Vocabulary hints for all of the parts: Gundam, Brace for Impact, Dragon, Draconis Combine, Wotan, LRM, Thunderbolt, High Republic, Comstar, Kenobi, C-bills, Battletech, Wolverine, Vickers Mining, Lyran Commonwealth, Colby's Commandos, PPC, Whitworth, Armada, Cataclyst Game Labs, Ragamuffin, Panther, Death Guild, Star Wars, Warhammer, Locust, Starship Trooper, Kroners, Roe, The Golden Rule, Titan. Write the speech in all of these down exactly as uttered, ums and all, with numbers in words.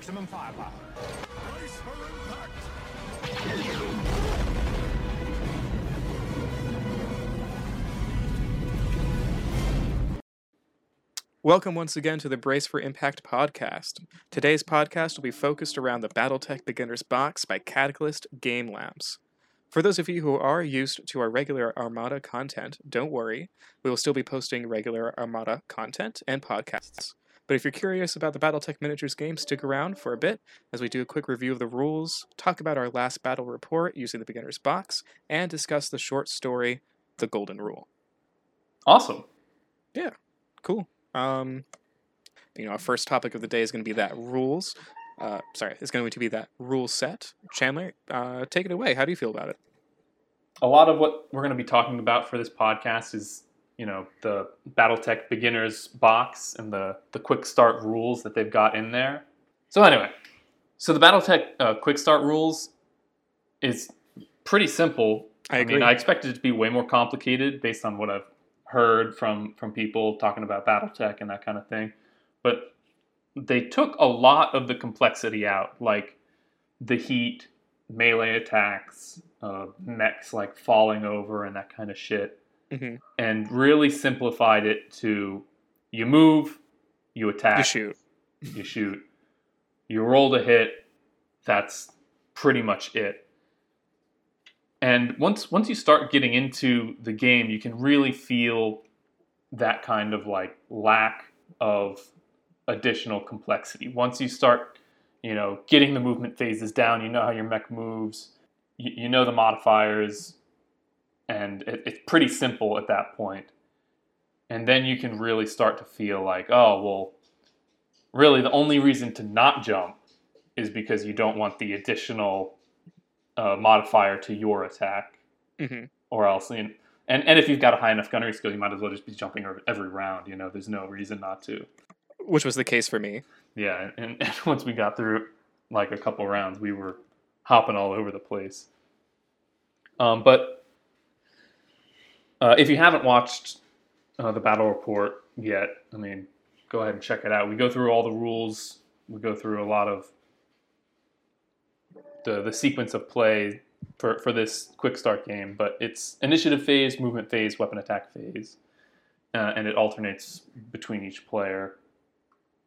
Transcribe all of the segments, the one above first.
maximum firepower. Brace for impact! Welcome once again to the Brace for Impact podcast. Today's podcast will be focused around the Battletech Beginner's Box by Cataclyst Game Labs. For those of you who are used to our regular Armada content, don't worry. We will still be posting regular Armada content and podcasts. But if you're curious about the Battletech Miniatures game, stick around for a bit as we do a quick review of the rules, talk about our last battle report using the Beginner's Box, and discuss the short story, The Golden Rule. Awesome. Yeah, cool. Um, you know, our first topic of the day is going to be that rules. Uh, sorry, it's going to be that rule set. Chandler, uh, take it away. How do you feel about it? A lot of what we're going to be talking about for this podcast is, you know, the Battletech Beginner's Box and the, the Quick Start rules that they've got in there. So anyway, so the Battletech uh, Quick Start rules is pretty simple. I agree. I mean, I expected it to be way more complicated based on what I've heard from from people talking about Battletech and that kind of thing, but they took a lot of the complexity out, like the heat, melee attacks, uh, mechs like falling over and that kind of shit, mm-hmm. and really simplified it to you move, you attack, you shoot, you shoot, you roll to hit. That's pretty much it. And once once you start getting into the game, you can really feel that kind of like lack of additional complexity. Once you start, you know, getting the movement phases down, you know how your mech moves, you, you know the modifiers, and it, it's pretty simple at that point. And then you can really start to feel like, oh, well, really the only reason to not jump is because you don't want the additional Uh, modifier to your attack, mm-hmm. or else, and, and and if you've got a high enough gunnery skill, you might as well just be jumping every round. You know, there's no reason not to. Which was the case for me. Yeah, and, and once we got through like a couple rounds, we were hopping all over the place. Um, but uh, if you haven't watched uh, the battle report yet, I mean, go ahead and check it out. We go through all the rules. We go through a lot of The, the sequence of play for, for this quick start game, but it's initiative phase, movement phase, weapon attack phase, uh, and it alternates between each player.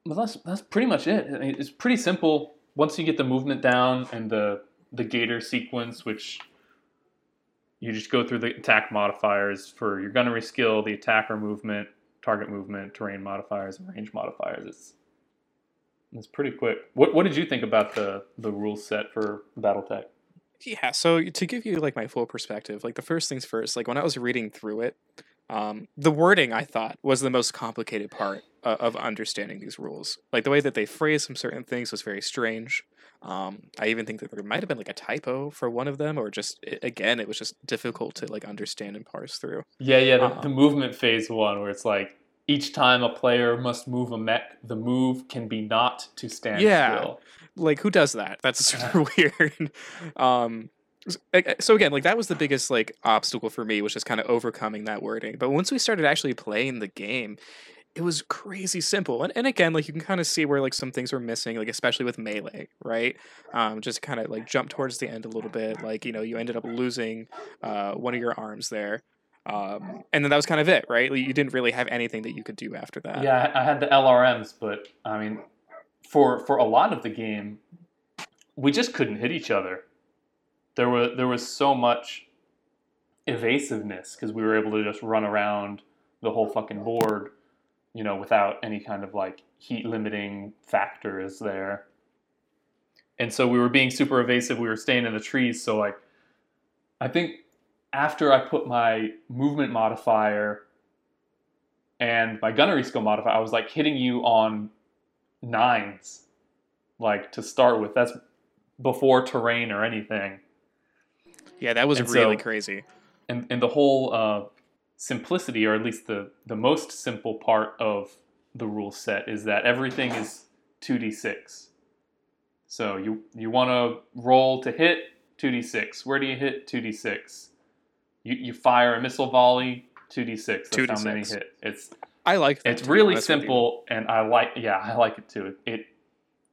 Well, that's that's pretty much it. It's pretty simple once you get the movement down and the the gator sequence, which you just go through the attack modifiers for your gunnery skill, the attacker movement, target movement, terrain modifiers, and range modifiers. It's It's pretty quick. What What did you think about the, the rule set for Battletech? Yeah, so to give you like my full perspective, like the first things first, like when I was reading through it, um, the wording I thought was the most complicated part uh, of understanding these rules. Like the way that they phrased some certain things was very strange. Um, I even think that there might have been like a typo for one of them, or just it, again, it was just difficult to like understand and parse through. Yeah, yeah, the, um, the movement phase one where it's like, each time a player must move a mech, the move can be not to stand yeah. still. Yeah, like, who does that? That's super weird. Um, so again, like, that was the biggest, like, obstacle for me, was just kind of overcoming that wording. But once we started actually playing the game, it was crazy simple. And, and again, like, you can kind of see where, like, some things were missing, like, especially with melee, right? Um, just kind of, like, jump towards the end a little bit. Like, you know, you ended up losing uh, one of your arms there. Um, and then that was kind of it, right? Like, you didn't really have anything that you could do after that. Yeah, I had the L R Ms, but I mean, for for a lot of the game, we just couldn't hit each other. There were there was so much evasiveness because we were able to just run around the whole fucking board, you know, without any kind of like heat limiting factors there. And so we were being super evasive. We were staying in the trees. So like, I think. After I put my movement modifier and my gunnery skill modifier, I was like hitting you on nines, like to start with. That's before terrain or anything. Yeah, that was and really so, crazy. And and the whole uh, simplicity, or at least the, the most simple part of the rule set, is that everything is two d six. So you you want to roll to hit two d six. Where do you hit two d six? You you fire a missile volley, two d six. That's two d six. How many hit. It's I like that. It's really simple, and I like yeah, I like it too. It,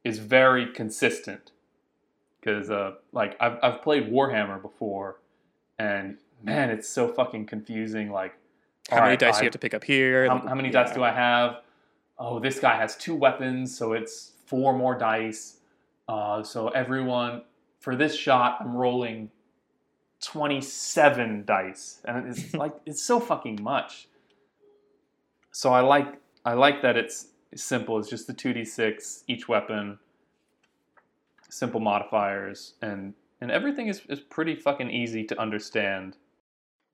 it is very consistent. Because uh, like I've I've played Warhammer before, and man, it's so fucking confusing. Like, how many right, dice I, do you have to pick up here? How, how many yeah. dice do I have? Oh, this guy has two weapons, so it's four more dice. Uh, so everyone for this shot, I'm rolling twenty-seven dice, and it's like it's so fucking much. So I like I like that it's simple. It's just the two d six, each weapon, simple modifiers, and and everything is, is pretty fucking easy to understand.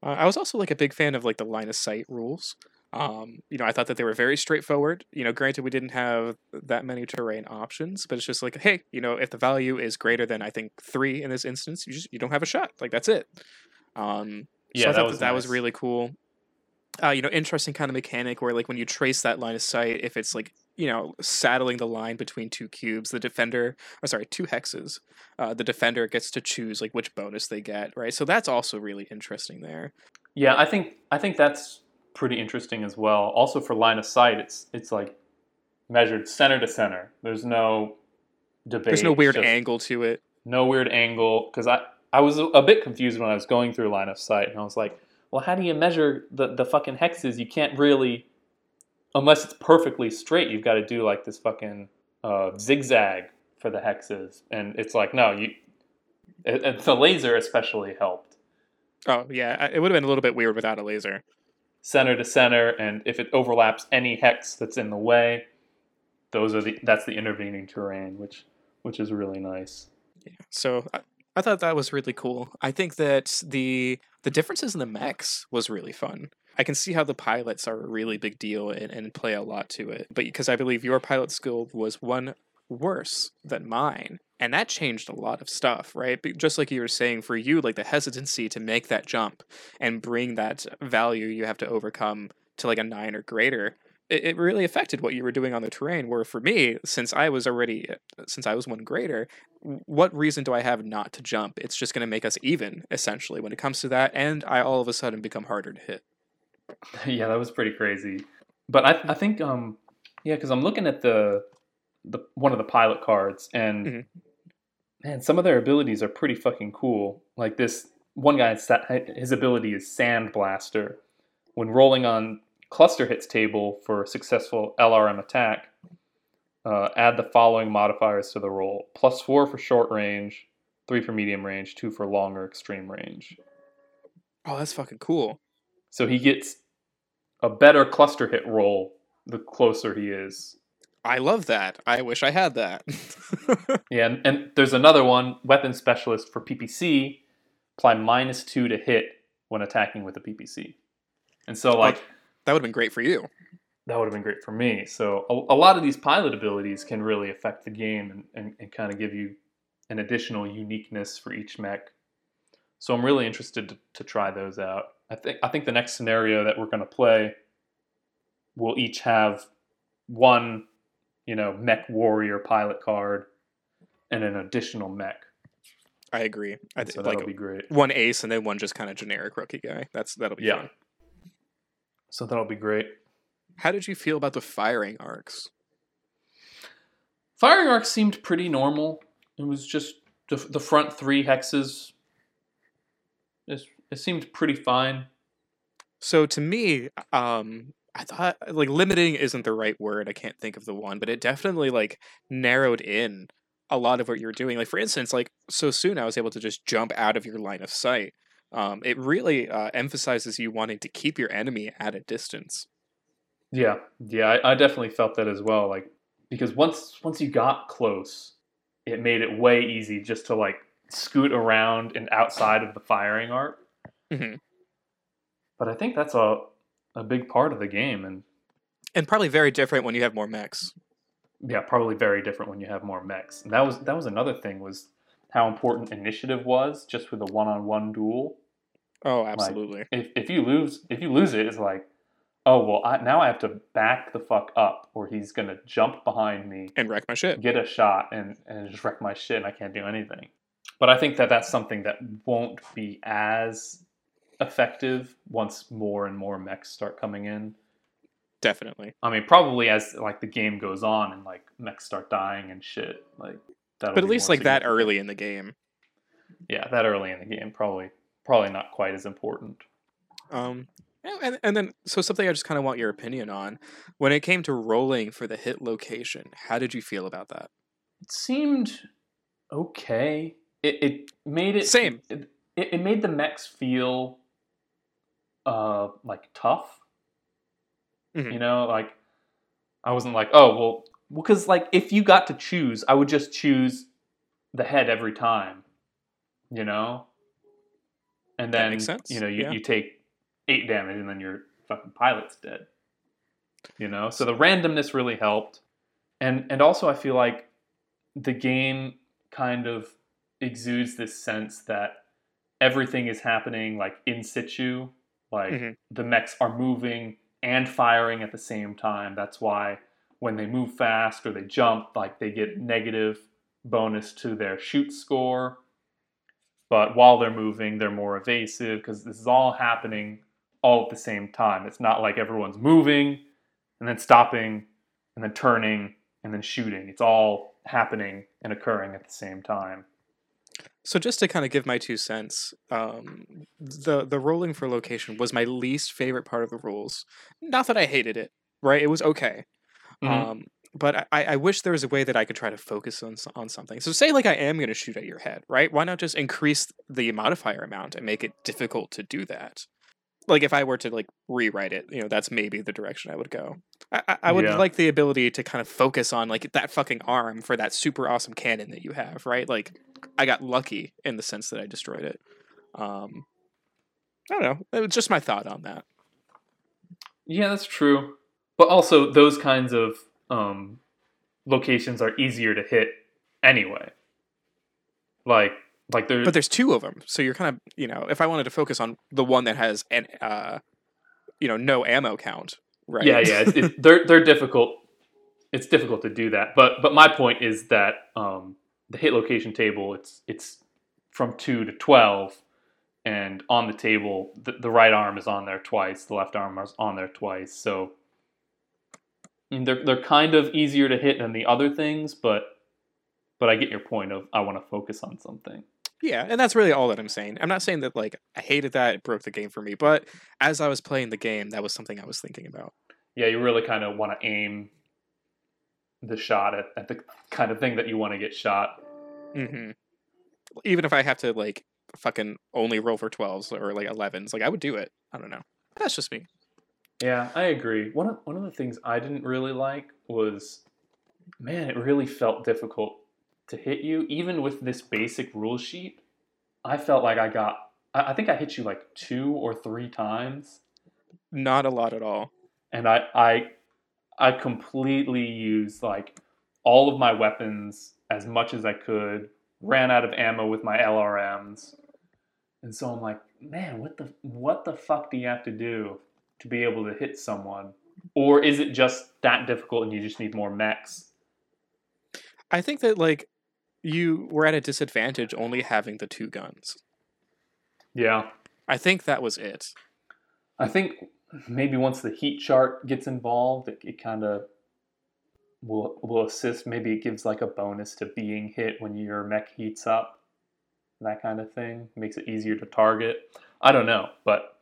Uh, I was also like a big fan of like the line of sight rules. Um, you know, I thought that they were very straightforward. You know, granted we didn't have that many terrain options, but it's just like, hey, you know, if the value is greater than I think three in this instance, you just you don't have a shot. Like that's it. Um, yeah, so I that thought was that, nice. That was really cool. Uh, you know, interesting kind of mechanic where like when you trace that line of sight, if it's like, you know, saddling the line between two cubes, the defender, or sorry, two hexes, uh, the defender gets to choose like which bonus they get, right? So that's also really interesting there. Yeah, I think I think that's pretty interesting as well. Also for line of sight, it's it's like measured center to center. There's no debate. There's no weird angle to it. No weird angle, because I, I was a bit confused when I was going through line of sight, and I was like, well, how do you measure the, the fucking hexes? You can't really, unless it's perfectly straight, you've got to do like this fucking uh, zigzag for the hexes. And it's like, no, you. It, it, the laser especially helped. Oh, yeah. It would have been a little bit weird without a laser. Center to center, and if it overlaps any hex that's in the way, those are the that's the intervening terrain, which which is really nice. Yeah. So I, I thought that was really cool. I think that the the differences in the mechs was really fun. I can see how the pilots are a really big deal and, and play a lot to it. But because I believe your pilot skill was one worse than mine. And that changed a lot of stuff, right? But just like you were saying, for you, like the hesitancy to make that jump and bring that value you have to overcome to like a nine or greater, it, it really affected what you were doing on the terrain. Where for me, since I was already, since I was one greater, what reason do I have not to jump? It's just going to make us even, essentially, when it comes to that. And I all of a sudden become harder to hit. Yeah, that was pretty crazy. But I, I think, um, yeah, because I'm looking at the the one of the pilot cards, and mm-hmm. man, some of their abilities are pretty fucking cool. Like this one guy, his ability is Sand Blaster. When rolling on cluster hits table for a successful L R M attack, uh, add the following modifiers to the roll: plus four for short range, three for medium range, two for long or extreme range. Oh, that's fucking cool. So he gets a better cluster hit roll the closer he is. I love that. I wish I had that. Yeah, and, and there's another one, Weapon Specialist for P P C, apply minus two to hit when attacking with a P P C. And so, like... like that would have been great for you. That would have been great for me. So a, a lot of these pilot abilities can really affect the game and, and, and kind of give you an additional uniqueness for each mech. So I'm really interested to, to try those out. I think I think the next scenario that we're going to play will each have one, you know, mech warrior pilot card and an additional mech. I agree. I think so that'll like be great. One ace and then one just kind of generic rookie guy. That's that'll be yeah. fun. So that'll be great. How did you feel about the firing arcs? Firing arcs seemed pretty normal. It was just the, the front three hexes. It's It seemed pretty fine. So to me, um, I thought like limiting isn't the right word. I can't think of the one, but it definitely like narrowed in a lot of what you're doing. Like for instance, like so soon I was able to just jump out of your line of sight. Um, it really uh, emphasizes you wanting to keep your enemy at a distance. Yeah, yeah, I, I definitely felt that as well. Like because once once you got close, it made it way easy just to like scoot around and outside of the firing arc. Mm-hmm. But I think that's a a big part of the game, and and probably very different when you have more mechs. Yeah, probably very different when you have more mechs. And that was that was another thing was how important initiative was just with a one on one duel. Oh, absolutely. Like, if if you lose if you lose it, it's like, oh well, I, now I have to back the fuck up, or he's gonna jump behind me and wreck my shit, get a shot, and and just wreck my shit, and I can't do anything. But I think that that's something that won't be as effective once more and more mechs start coming in. Definitely. I mean, probably as like the game goes on and like mechs start dying and shit, like that. But at least like that early in the game. Yeah, that early in the game, probably probably not quite as important. Um, and and then so something I just kind of want your opinion on when it came to rolling for the hit location. How did you feel about that? It seemed okay. It it made it same. It, it, it made the mechs feel uh like tough. You know, like, I wasn't like, oh, well, because, like, if you got to choose, I would just choose the head every time, you know? And then, that makes sense. You know, you, yeah. you take eight damage and then your fucking pilot's dead, you know? So the randomness really helped. And, and also, I feel like the game kind of exudes this sense that everything is happening, like, in situ. Like, mm-hmm. the mechs are moving and firing at the same time. That's why when they move fast or they jump, like they get negative bonus to their shoot score. But while they're moving, they're more evasive because this is all happening all at the same time. It's not like everyone's moving and then stopping and then turning and then shooting. It's all happening and occurring at the same time. So just to kind of give my two cents, um, the, the rolling for location was my least favorite part of the rules. Not that I hated it, right? It was okay. Mm-hmm. Um, but I, I wish there was a way that I could try to focus on on something. So say like I am going to shoot at your head, right? Why not just increase the modifier amount and make it difficult to do that? Like if I were to like rewrite it, you know, that's maybe the direction I would go. I, I, I would yeah. like the ability to kind of focus on like that fucking arm for that super awesome cannon that you have, right? Like... I got lucky in the sense that I destroyed it. Um, I don't know. It was just my thought on that. Yeah, that's true. But also, those kinds of um, locations are easier to hit anyway. Like, like there's... But there's two of them. So you're kind of, you know, if I wanted to focus on the one that has, an, uh, you know, no ammo count, right? Yeah, yeah. It's, it's, they're they're difficult. It's difficult to do that. But, but my point is that... Um, the hit location table, it's it's from two to twelve, and on the table, the, the right arm is on there twice, the left arm is on there twice, so they're they're kind of easier to hit than the other things, but but I get your point of I want to focus on something. Yeah, and that's really all that I'm saying. I'm not saying that, like, I hated that, it broke the game for me, but as I was playing the game, that was something I was thinking about. Yeah, you really kind of want to aim the shot at, at the kind of thing that you want to get shot. Mm-hmm. Even if I have to, like, fucking only roll for twelves or, like, elevens, like, I would do it. I don't know. That's just me. Yeah, I agree. One of, one of the things I didn't really like was, man, it really felt difficult to hit you. Even with this basic rule sheet, I felt like I got... I, I think I hit you, like, two or three times. Not a lot at all. And I... I I completely used, like, all of my weapons as much as I could, ran out of ammo with my L R Ms. And so I'm like, man, what the what the fuck do you have to do to be able to hit someone? Or is it just that difficult and you just need more mechs? I think that, like, you were at a disadvantage only having the two guns. Yeah. I think that was it. I think... Maybe once the heat chart gets involved, it, it kind of will will assist. Maybe it gives like a bonus to being hit when your mech heats up, that kind of thing. Makes it easier to target. I don't know, but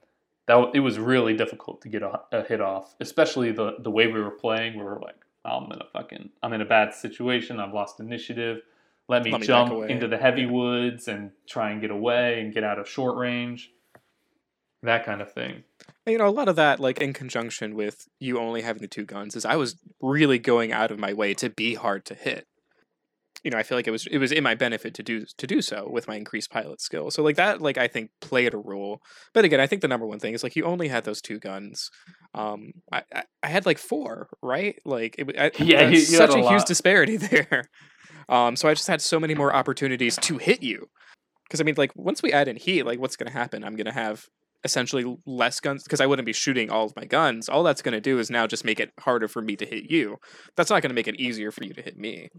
that it was really difficult to get a, a hit off, especially the the way we were playing. We were like, oh, I'm in a fucking, I'm in a bad situation. I've lost initiative. Let me, Let me jump into the heavy woods and try and get away and get out of short range. That kind of thing. You know, a lot of that, like, in conjunction with you only having the two guns, is I was really going out of my way to be hard to hit. You know, I feel like it was it was in my benefit to do to do so with my increased pilot skill. So, like, that, like, I think played a role. But again, I think the number one thing is, like, you only had those two guns. Um, I I, I had, like, four, right? Like, it, I, yeah, you, you such a, a huge disparity there. Um, so I just had so many more opportunities to hit you. Because, I mean, like, once we add in heat, like, what's going to happen? I'm going to have... essentially less guns, because I wouldn't be shooting all of my guns. All that's going to do is now just make it harder for me to hit you. That's not going to make it easier for you to hit me.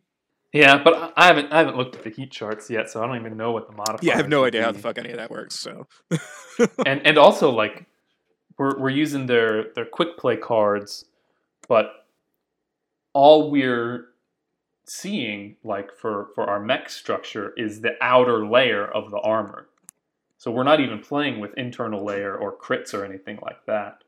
Yeah, but I haven't I haven't looked at the heat charts yet, so I don't even know what the modifiers Yeah, I have no idea be. how the fuck any of that works. So, and and also, like, we're we're using their their quick play cards, But all we're seeing, like for, for our mech structure, is the outer layer of the armor. So we're not even playing with internal layer or crits or anything like that.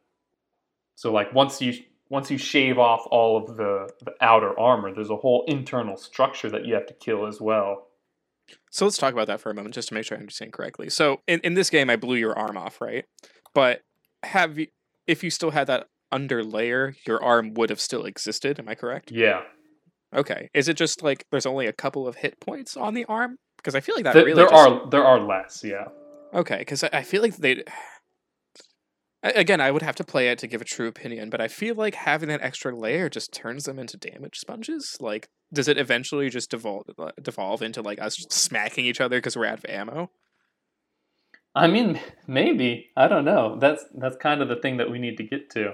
So like once you once you shave off all of the, the outer armor, there's a whole internal structure that you have to kill as well. So let's talk about that for a moment, just to make sure I understand correctly. So in, in this game, I blew your arm off, right? But have you, if you still had that under layer, your arm would have still existed. Am I correct? Yeah. Okay. Is it just like there's only a couple of hit points on the arm? Because I feel like that the, really there just... are there are less. Yeah. Okay, because I feel like they. Again, I would have to play it to give a true opinion, but I feel like having that extra layer just turns them into damage sponges. Like, does it eventually just devolve devolve into like us smacking each other because we're out of ammo? I mean, maybe. I don't know. That's that's kind of the thing that we need to get to.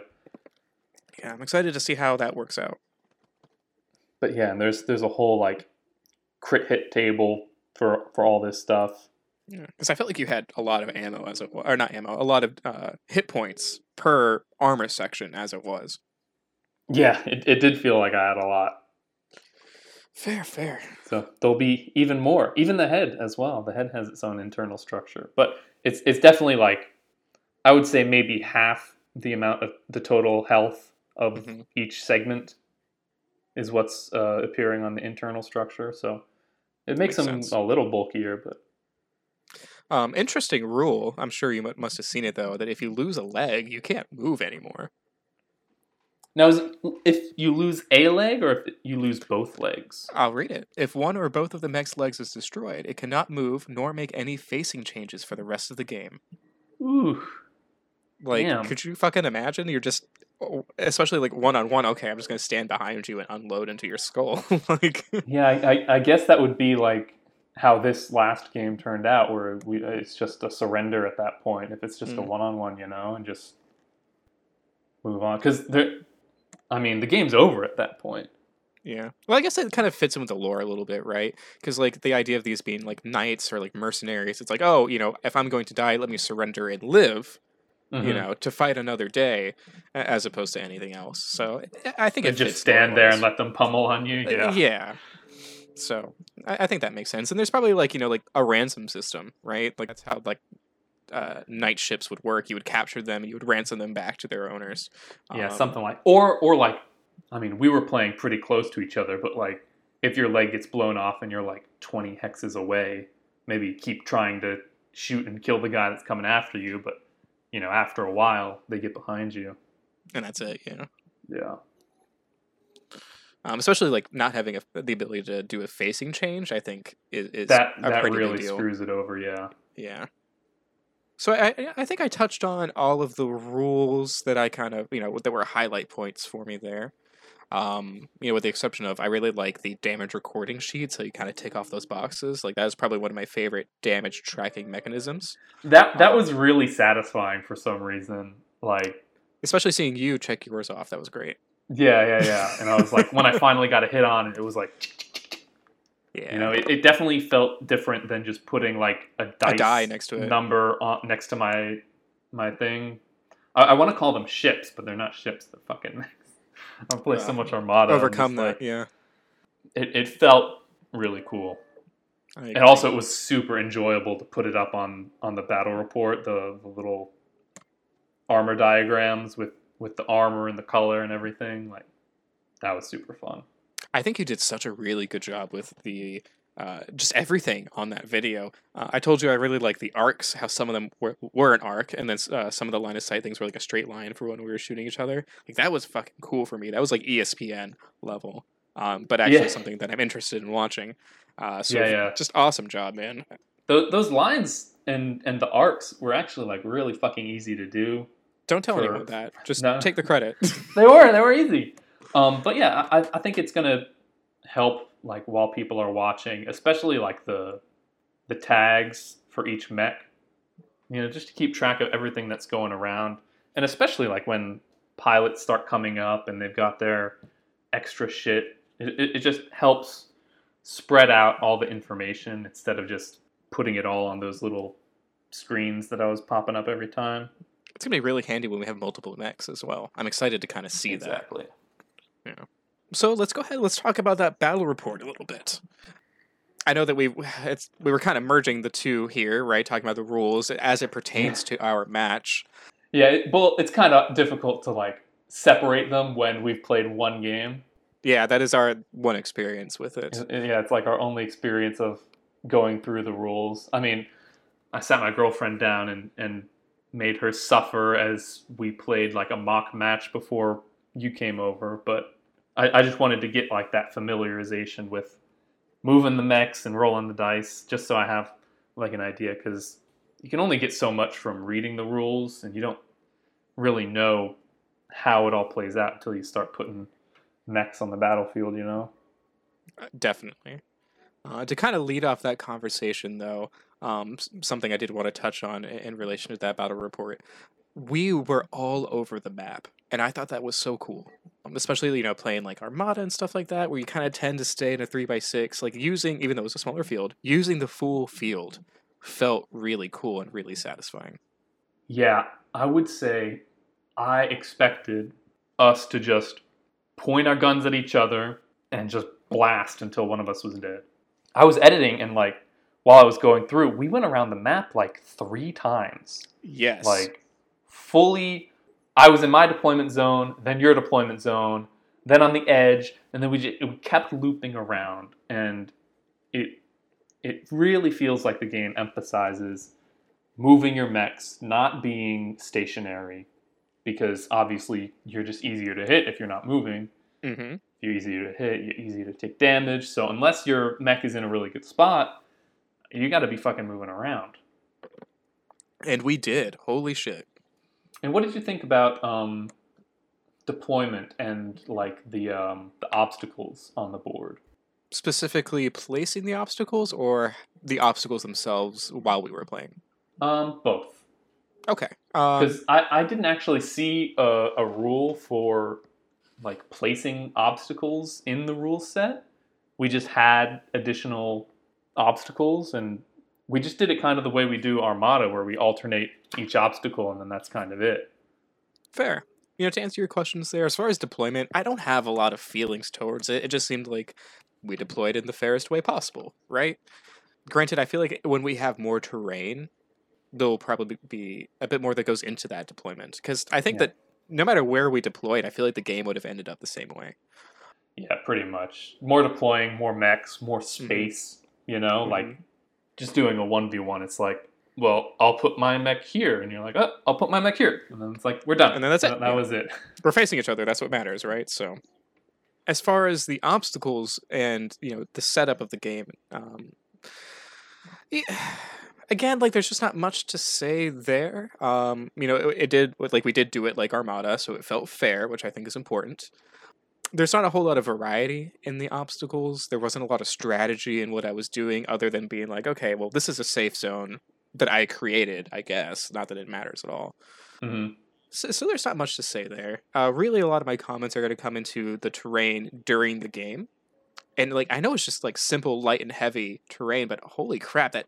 Yeah, I'm excited to see how that works out. But yeah, and there's there's a whole like crit hit table for for all this stuff. Yeah, because I felt like you had a lot of ammo as it was, or not ammo, a lot of uh, hit points per armor section as it was. Yeah, it, it did feel like I had a lot. Fair, fair. So there'll be even more, even the head as well. The head has its own internal structure, but it's it's definitely like I would say maybe half the amount of the total health of mm-hmm. each segment is what's uh, appearing on the internal structure. So it makes, makes them sense. A little bulkier, but. Um, interesting rule. I'm sure you must have seen it though. That if you lose a leg, you can't move anymore. Now, is it if you lose a leg or if you lose both legs? I'll read it. If one or both of the mech's legs is destroyed, it cannot move nor make any facing changes for the rest of the game. Ooh. Like, damn. Could you fucking imagine? You're just, especially like one on one. Okay, I'm just gonna stand behind you and unload into your skull. Like, yeah, I, I, I guess that would be like. How this last game turned out, where we, it's just a surrender at that point. If it's just mm. a one-on-one, you know, and just move on. Because, I mean, the game's over at that point. Yeah. Well, I guess it kind of fits in with the lore a little bit, right? Because, like, the idea of these being, like, knights or, like, mercenaries, it's like, oh, you know, if I'm going to die, let me surrender and live, mm-hmm. you know, to fight another day, as opposed to anything else. So, I think and it just fits stand there and let them pummel on you, yeah. Yeah. So I think that makes sense. And there's probably like, you know, like a ransom system, right? Like that's how like uh, night ships would work. You would capture them and you would ransom them back to their owners. Yeah, um, something like or or like, I mean, we were playing pretty close to each other, but like if your leg gets blown off and you're like twenty hexes away, maybe keep trying to shoot and kill the guy that's coming after you. But, you know, after a while, they get behind you. And that's it, you know? Yeah. Um, especially like not having a, the ability to do a facing change, I think is, is that, a that pretty really big deal. Screws it over. Yeah, yeah. So I I think I touched on all of the rules that I kind of you know that were highlight points for me there. Um, you know, with the exception of I really like the damage recording sheet, so you kind of tick off those boxes. Like that is probably one of my favorite damage tracking mechanisms. That that um, was really satisfying for some reason. Like especially seeing you check yours off, that was great. Yeah, yeah, yeah. And I was like, when I finally got a hit on it, it was like, yeah, you know, it, it definitely felt different than just putting like a dice a die next to it. Number on, next to my my thing. I, I want to call them ships, but they're not ships. They're fucking. I've played uh, so much Armada. Overcome that, like, yeah. It it felt really cool, and also it was super enjoyable to put it up on, on the battle report, the, the little armor diagrams with. With the armor and the color and everything, like that was super fun. I think you did such a really good job with the uh, just everything on that video. Uh, I told you I really like the arcs, how some of them were, were an arc, and then uh, some of the line of sight things were like a straight line for when we were shooting each other. Like that was fucking cool for me. That was like E S P N level, um, but actually yeah. something that I'm interested in watching. Uh, so yeah, yeah. Just awesome job, man. Th- those lines and and the arcs were actually like really fucking easy to do. Don't tell for, anyone that. Just no. Take the credit. They were. They were easy. Um, but yeah, I, I think it's going to help like while people are watching, especially like the the tags for each mech, you know, just to keep track of everything that's going around. And especially like when pilots start coming up and they've got their extra shit, it, it, it just helps spread out all the information instead of just putting it all on those little screens that I was popping up every time. It's going to be really handy when we have multiple mechs as well. I'm excited to kind of see exactly. that. so let's go ahead and let's talk about that battle report a little bit. I know that we it's, we were kind of merging the two here, right? Talking about the rules as it pertains to our match. Yeah, well, it's kind of difficult to like separate them when we've played one game. Yeah, that is our one experience with it. Yeah, it's like our only experience of going through the rules. I mean, I sat my girlfriend down and, and made her suffer as we played like a mock match before you came over, but I, I just wanted to get like that familiarization with moving the mechs and rolling the dice, just so I have like an idea, because you can only get so much from reading the rules, and you don't really know how it all plays out until you start putting mechs on the battlefield, you know? Definitely. Uh, to kind of lead off that conversation, though, um, something I did want to touch on in, in relation to that battle report, we were all over the map, and I thought that was so cool. Um, especially, you know, playing like Armada and stuff like that, where you kind of tend to stay in a three by six, like using, even though it was a smaller field, using the full field felt really cool and really satisfying. Yeah, I would say I expected us to just point our guns at each other and just blast until one of us was dead. I was editing, and like while I was going through, we went around the map like three times. Yes. Like fully, I was in my deployment zone, then your deployment zone, then on the edge, and then we just, it kept looping around, and it it really feels like the game emphasizes moving your mechs, not being stationary, because obviously you're just easier to hit if you're not moving. Mm-hmm. You're easier to hit, you're easier to take damage. So unless your mech is in a really good spot, you got to be fucking moving around. And we did. Holy shit. And what did you think about um, deployment and like the um, the obstacles on the board? Specifically placing the obstacles or the obstacles themselves while we were playing? Um, both. Okay. Because um, I, I didn't actually see a, a rule for like placing obstacles in the rule set. We just had additional obstacles, and we just did it kind of the way we do Armada, where we alternate each obstacle, and then that's kind of it. Fair. You know, to answer your questions there, as far as deployment, I don't have a lot of feelings towards it. It just seemed like we deployed in the fairest way possible, right? Granted, I feel like when we have more terrain, there'll probably be a bit more that goes into that deployment, because I think yeah. that no matter where we deployed, I feel like the game would have ended up the same way. Yeah, pretty much. More deploying, more mechs, more space, mm-hmm. you know, mm-hmm. like just doing a one v one. It's like, well, I'll put my mech here. And you're like, oh, I'll put my mech here. And then it's like, we're done. And then that's it. That, that yeah. was it. We're facing each other. That's what matters, right? So as far as the obstacles and, you know, the setup of the game, um, yeah. Again, like, there's just not much to say there. Um, you know, it, it did, like, we did do it like Armada, so it felt fair, which I think is important. There's not a whole lot of variety in the obstacles. There wasn't a lot of strategy in what I was doing other than being like, okay, well, this is a safe zone that I created, I guess. Not that it matters at all. Mm-hmm. So, so there's not much to say there. Uh, really, a lot of my comments are going to come into the terrain during the game. And, like, I know it's just, like, simple, light, and heavy terrain, but holy crap, that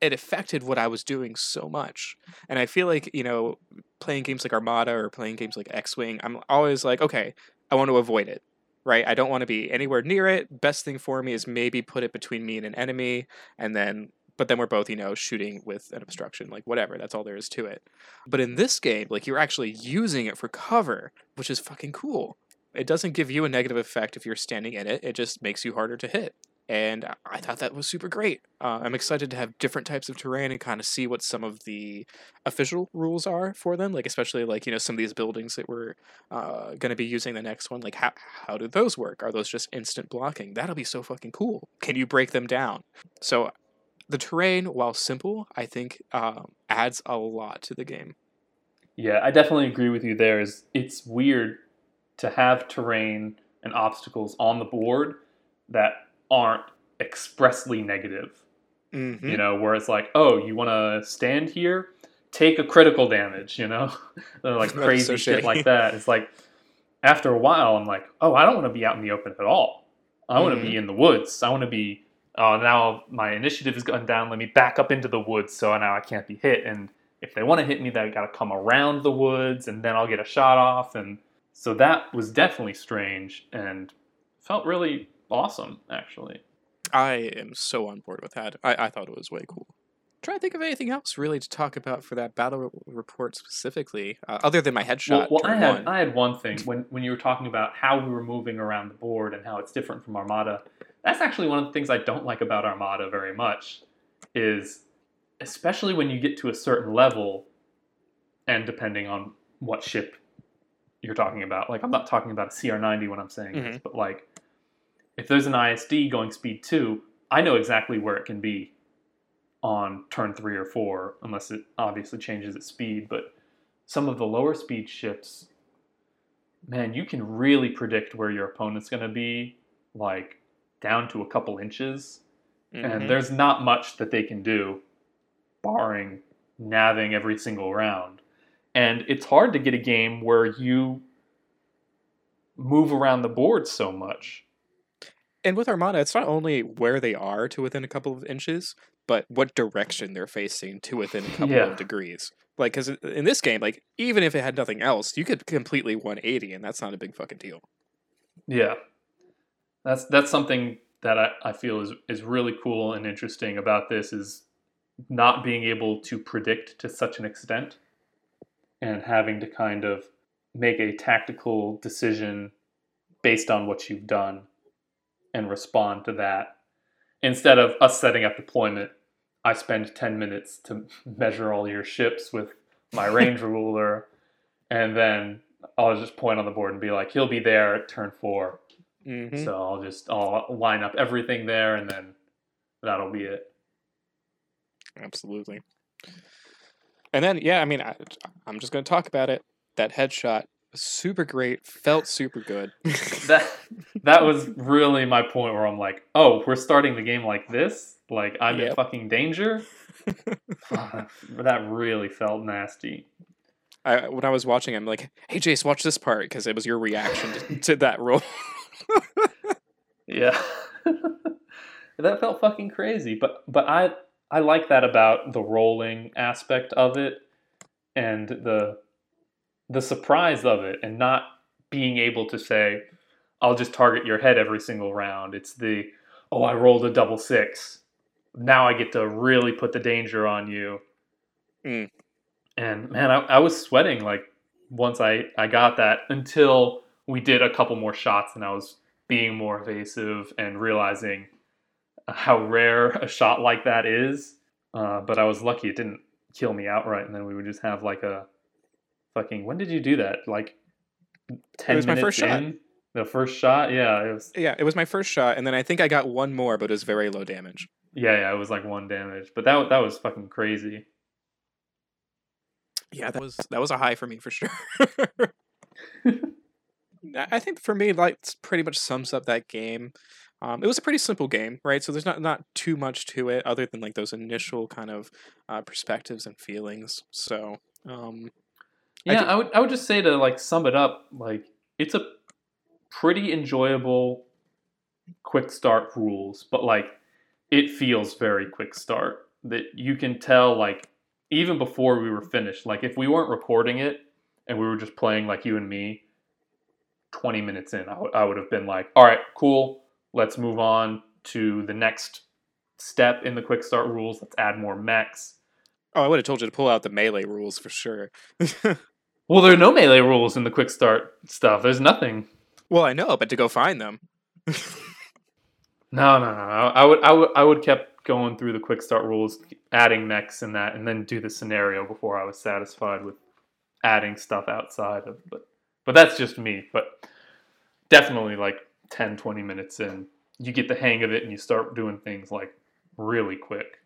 it affected what I was doing so much. And I feel like, you know, playing games like Armada or playing games like X-Wing, I'm always like, okay, I want to avoid it, right? I don't want to be anywhere near it. Best thing for me is maybe put it between me and an enemy, and then, but then we're both, you know, shooting with an obstruction, like, whatever. That's all there is to it. But in this game, like, you're actually using it for cover, which is fucking cool. It doesn't give you a negative effect if you're standing in it. It just makes you harder to hit. And I thought that was super great. Uh, I'm excited to have different types of terrain and kind of see what some of the official rules are for them. Like, especially, like, you know, some of these buildings that we're uh, going to be using the next one. Like, how how do those work? Are those just instant blocking? That'll be so fucking cool. Can you break them down? So the terrain, while simple, I think um, adds a lot to the game. Yeah, I definitely agree with you there. It's, it's weird to have terrain and obstacles on the board that aren't expressly negative. Mm-hmm. You know, where it's like, oh, you want to stand here? Take a critical damage, you know? Like crazy so shit like that. It's like, after a while, I'm like, oh, I don't want to be out in the open at all. I want to mm-hmm. be in the woods. I want to be, oh, now my initiative has gone down. Let me back up into the woods so now I can't be hit. And if they want to hit me, they've got to come around the woods, and then I'll get a shot off. And so that was definitely strange, and felt really awesome, actually. I am so on board with that. I, I thought it was way cool. Try to think of anything else really to talk about for that battle re- report specifically, uh, other than my headshot. Well, well I had one. I had one thing when when you were talking about how we were moving around the board and how it's different from Armada. That's actually one of the things I don't like about Armada very much, is especially when you get to a certain level, and depending on what ship you're talking about. Like, I'm not talking about a C R ninety when I'm saying mm-hmm. this, but like, if there's an I S D going speed two, I know exactly where it can be on turn three or four, unless it obviously changes its speed. But some of the lower speed ships, man, you can really predict where your opponent's going to be, like down to a couple inches, mm-hmm. and there's not much that they can do, barring navving every single round. And it's hard to get a game where you move around the board so much. And with Armada, it's not only where they are to within a couple of inches, but what direction they're facing to within a couple yeah. of degrees. Like, because in this game, like, even if it had nothing else, you could completely one eighty, and that's not a big fucking deal. Yeah. That's that's something that I, I feel is, is really cool and interesting about this, is not being able to predict to such an extent and having to kind of make a tactical decision based on what you've done and respond to that. Instead of us setting up deployment, I spend ten minutes to measure all your ships with my range ruler, and then I'll just point on the board and be like, he'll be there at turn four. Mm-hmm. So I'll just I'll line up everything there, and then that'll be it. Absolutely. And then, yeah, I mean, I, I'm just going to talk about it. That headshot, super great, felt super good. that that was really my point where I'm like, oh, we're starting the game like this? Like, I'm yep. in fucking danger? That really felt nasty. I, when I was watching, I'm like, hey, Jace, watch this part, because it was your reaction to, to that roll. Yeah. That felt fucking crazy. But but I... I like that about the rolling aspect of it, and the the surprise of it, and not being able to say, I'll just target your head every single round. It's the, oh, I rolled a double six. Now I get to really put the danger on you. Mm. And man, I, I was sweating like once I, I got that, until we did a couple more shots and I was being more evasive and realizing how rare a shot like that is, uh, but I was lucky it didn't kill me outright, and then we would just have like a fucking, when did you do that? Like ten minutes in? It was my first shot. The first shot? Yeah. It was... Yeah, it was my first shot, and then I think I got one more, but it was very low damage. Yeah, yeah, it was like one damage, but that that was fucking crazy. Yeah, that was that was a high for me for sure. I think for me, like, it pretty much sums up that game. Um, it was a pretty simple game, right? So there's not, not too much to it other than like those initial kind of uh, perspectives and feelings. So um, yeah, I, do- I would I would just say, to like sum it up, like it's a pretty enjoyable quick start rules, but like it feels very quick start. That you can tell, like even before we were finished, like if we weren't recording it and we were just playing like you and me, twenty minutes in, I, w- I would have been like, all right, cool. Let's move on to the next step in the quick start rules. Let's add more mechs. Oh, I would have told you to pull out the melee rules for sure. Well, there are no melee rules in the quick start stuff. There's nothing. Well, I know, but to go find them. no, no, no. I would, I would, I would kept going through the quick start rules, adding mechs and that, and then do the scenario before I was satisfied with adding stuff outside of. But, but that's just me. But definitely, like, ten, twenty minutes in, you get the hang of it and you start doing things like really quick.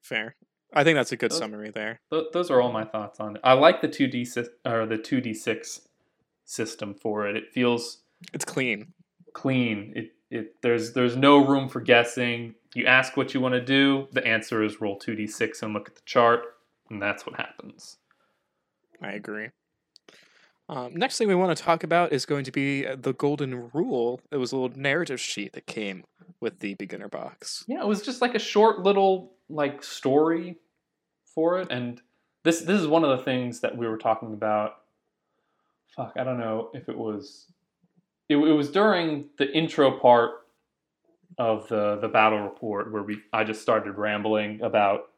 Fair. I think that's a good those, summary there. Th- those are all my thoughts on it. I like the two D si- or the two D six system for it. It feels it's clean. Clean. It it there's there's no room for guessing. You ask what you want to do, the answer is roll two D six and look at the chart, and that's what happens. I agree. Um, next thing we want to talk about is going to be The Golden Rule. It was a little narrative sheet that came with the beginner box. Yeah, it was just like a short little like story for it. And this this is one of the things that we were talking about. Fuck, I don't know if it was it, it was during the intro part of the, the battle report where we I just started rambling about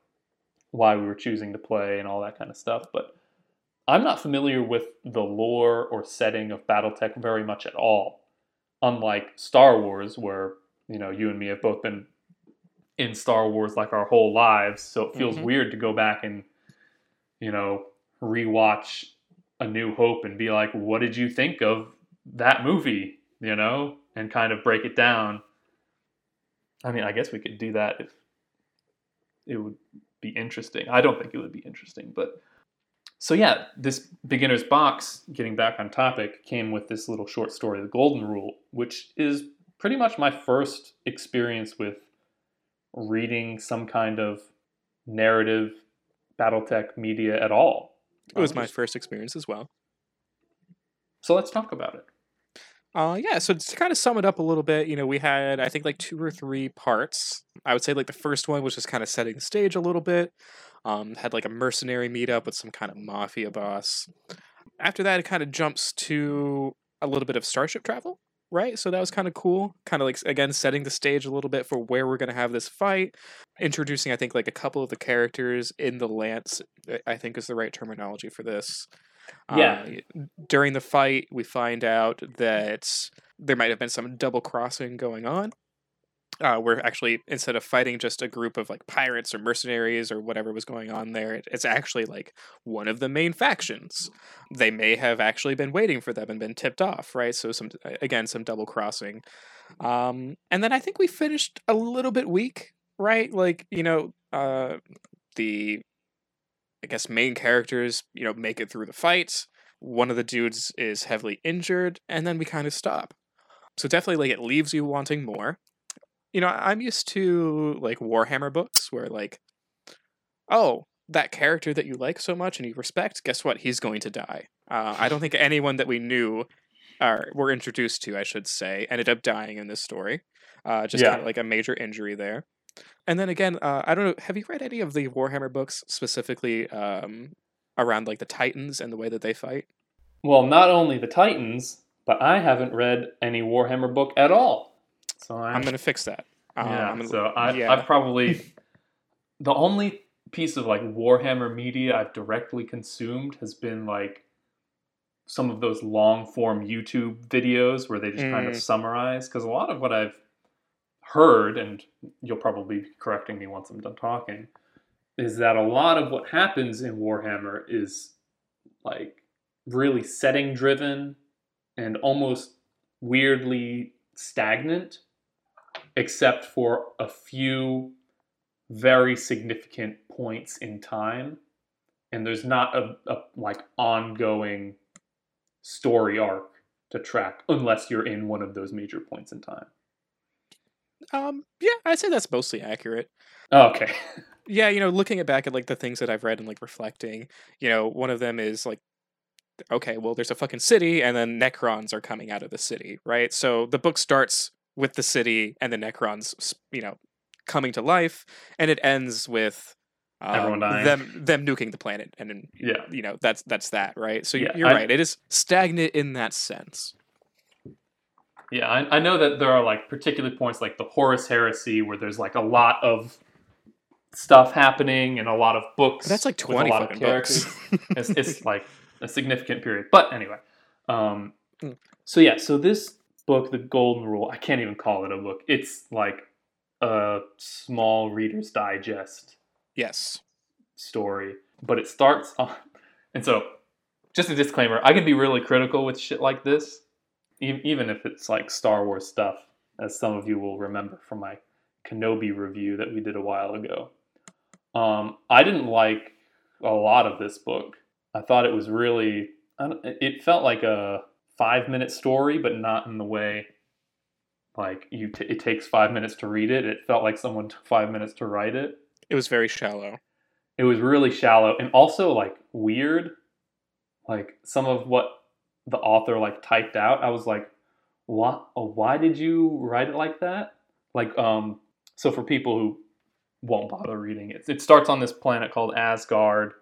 why we were choosing to play and all that kind of stuff. But I'm not familiar with the lore or setting of Battletech very much at all. Unlike Star Wars, where, you know, you and me have both been in Star Wars like our whole lives, so it feels mm-hmm. weird to go back and, you know, rewatch A New Hope and be like, what did you think of that movie, you know, and kind of break it down. I mean, I guess we could do that if it would be interesting. I don't think it would be interesting, but... So yeah, this beginner's box, getting back on topic, came with this little short story, The Golden Rule, which is pretty much my first experience with reading some kind of narrative Battletech media at all. It was my first experience as well. So let's talk about it. Uh, yeah, so to kind of sum it up a little bit, you know, we had, I think, like two or three parts. I would say, like, the first one was just kind of setting the stage a little bit. Um, had, like, a mercenary meetup with some kind of mafia boss. After that, it kind of jumps to a little bit of starship travel, right? So that was kind of cool. Kind of, like, again, setting the stage a little bit for where we're going to have this fight. Introducing, I think, like, a couple of the characters in the Lance, I think is the right terminology for this. Yeah. Uh, during the fight, we find out that there might have been some double crossing going on. Uh, we're actually, instead of fighting just a group of like pirates or mercenaries or whatever was going on there, it, it's actually like one of the main factions. They may have actually been waiting for them and been tipped off, right? So some again, some double crossing. Um, and then I think we finished a little bit weak, right? Like, you know, uh, the... I guess main characters, you know, make it through the fight. One of the dudes is heavily injured, and then we kind of stop. So definitely, like, it leaves you wanting more. You know, I'm used to, like, Warhammer books where, like, oh, that character that you like so much and you respect, guess what? He's going to die. Uh, I don't think anyone that we knew or were introduced to, I should say, ended up dying in this story. Uh, just yeah. kind of like a major injury there. And then again, uh, I don't know, have you read any of the Warhammer books specifically um, around like the Titans and the way that they fight? Well, not only the Titans, but I haven't read any Warhammer book at all. So I'm, I'm going to fix that. Um, yeah, I'm gonna, so I, yeah. I've probably, the only piece of like Warhammer media I've directly consumed has been like some of those long form YouTube videos where they just mm. kind of summarize. Because a lot of what I've heard, and you'll probably be correcting me once I'm done talking, is that a lot of what happens in Warhammer is like really setting driven and almost weirdly stagnant, except for a few very significant points in time, and there's not a, a like ongoing story arc to track unless you're in one of those major points in time. Um, yeah, I'd say that's mostly accurate. Oh, okay. Yeah, you know, looking back at, like, the things that I've read and, like, reflecting, you know, one of them is, like, okay, well, there's a fucking city, and then Necrons are coming out of the city, right? So the book starts with the city and the Necrons, you know, coming to life, and it ends with um, everyone dying. them them nuking the planet, and, and yeah. you know, that's that's that, right? So yeah, you're I... right, it is stagnant in that sense. Yeah, I, I know that there are, like, particular points like the Horus Heresy where there's, like, a lot of stuff happening and a lot of books. But that's, like, twenty fucking books. it's, it's, like, a significant period. But anyway. Um, so, yeah, so this book, The Golden Rule, I can't even call it a book. It's, like, a small Reader's Digest yes. story. But it starts on... And so, just a disclaimer, I can be really critical with shit like this. Even if it's like Star Wars stuff, as some of you will remember from my Kenobi review that we did a while ago. Um, I didn't like a lot of this book. I thought it was really... I don't, it felt like a five-minute story, but not in the way like you. T- it takes five minutes to read it. It felt like someone took five minutes to write it. It was very shallow. It was really shallow and also like weird. Like some of what the author like typed out, I was like, what? Oh, why did you write it like that? Like, um, so for people who won't bother reading it, it starts on this planet called Asgard,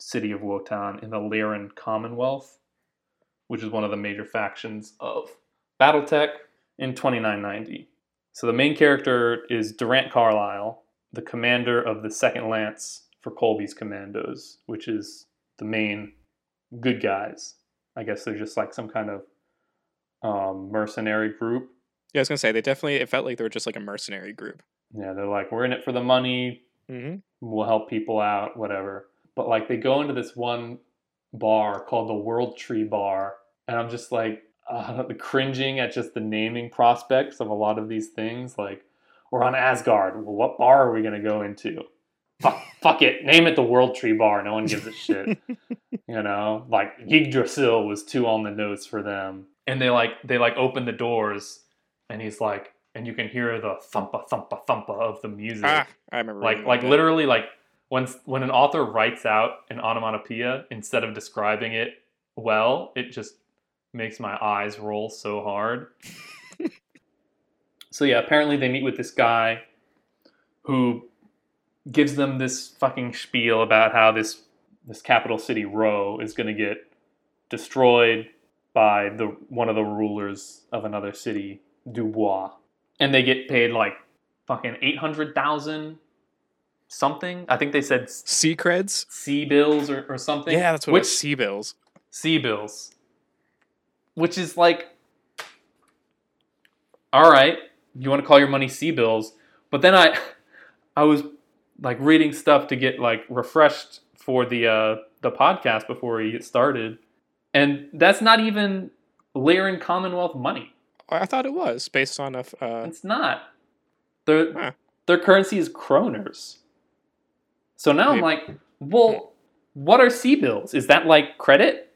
city of Wotan in the Lyran Commonwealth, which is one of the major factions of Battletech, and twenty-nine ninety. So the main character is Durant Carlisle, the commander of the second Lance for Colby's Commandos, which is the main good guys. I guess they're just like some kind of um, mercenary group. Yeah, I was going to say, they definitely, it felt like they were just like a mercenary group. Yeah, they're like, we're in it for the money, mm-hmm. we'll help people out, whatever. But like, they go into this one bar called the World Tree Bar, and I'm just like, uh, cringing at just the naming prospects of a lot of these things. Like, we're on Asgard, well, what bar are we going to go into? Fuck, fuck it, name it the World Tree Bar, no one gives a shit. You know, like, Yggdrasil was too on the nose for them. And they like, they like open the doors, and he's like, and you can hear the thumpa thumpa thumpa of the music. Ah, I remember. Like, like that. Literally, like when when an author writes out an onomatopoeia, instead of describing it well, it just makes my eyes roll so hard. So yeah, apparently they meet with this guy who gives them this fucking spiel about how this this capital city Roe is going to get destroyed by the one of the rulers of another city, Dubois. And they get paid like fucking eight hundred thousand something. I think they said C-creds? C-bills or, or something. Yeah, that's what Which, it was. C-bills. C-bills. Which is like, all right, you want to call your money C-bills. But then I I was like reading stuff to get like refreshed for the uh, the podcast before we get started. And that's not even Lyran Commonwealth money. I thought it was based on a. Uh... It's not. Their huh. their currency is Kroners. So now Maybe. I'm like, well, what are C-bills? Is that like credit?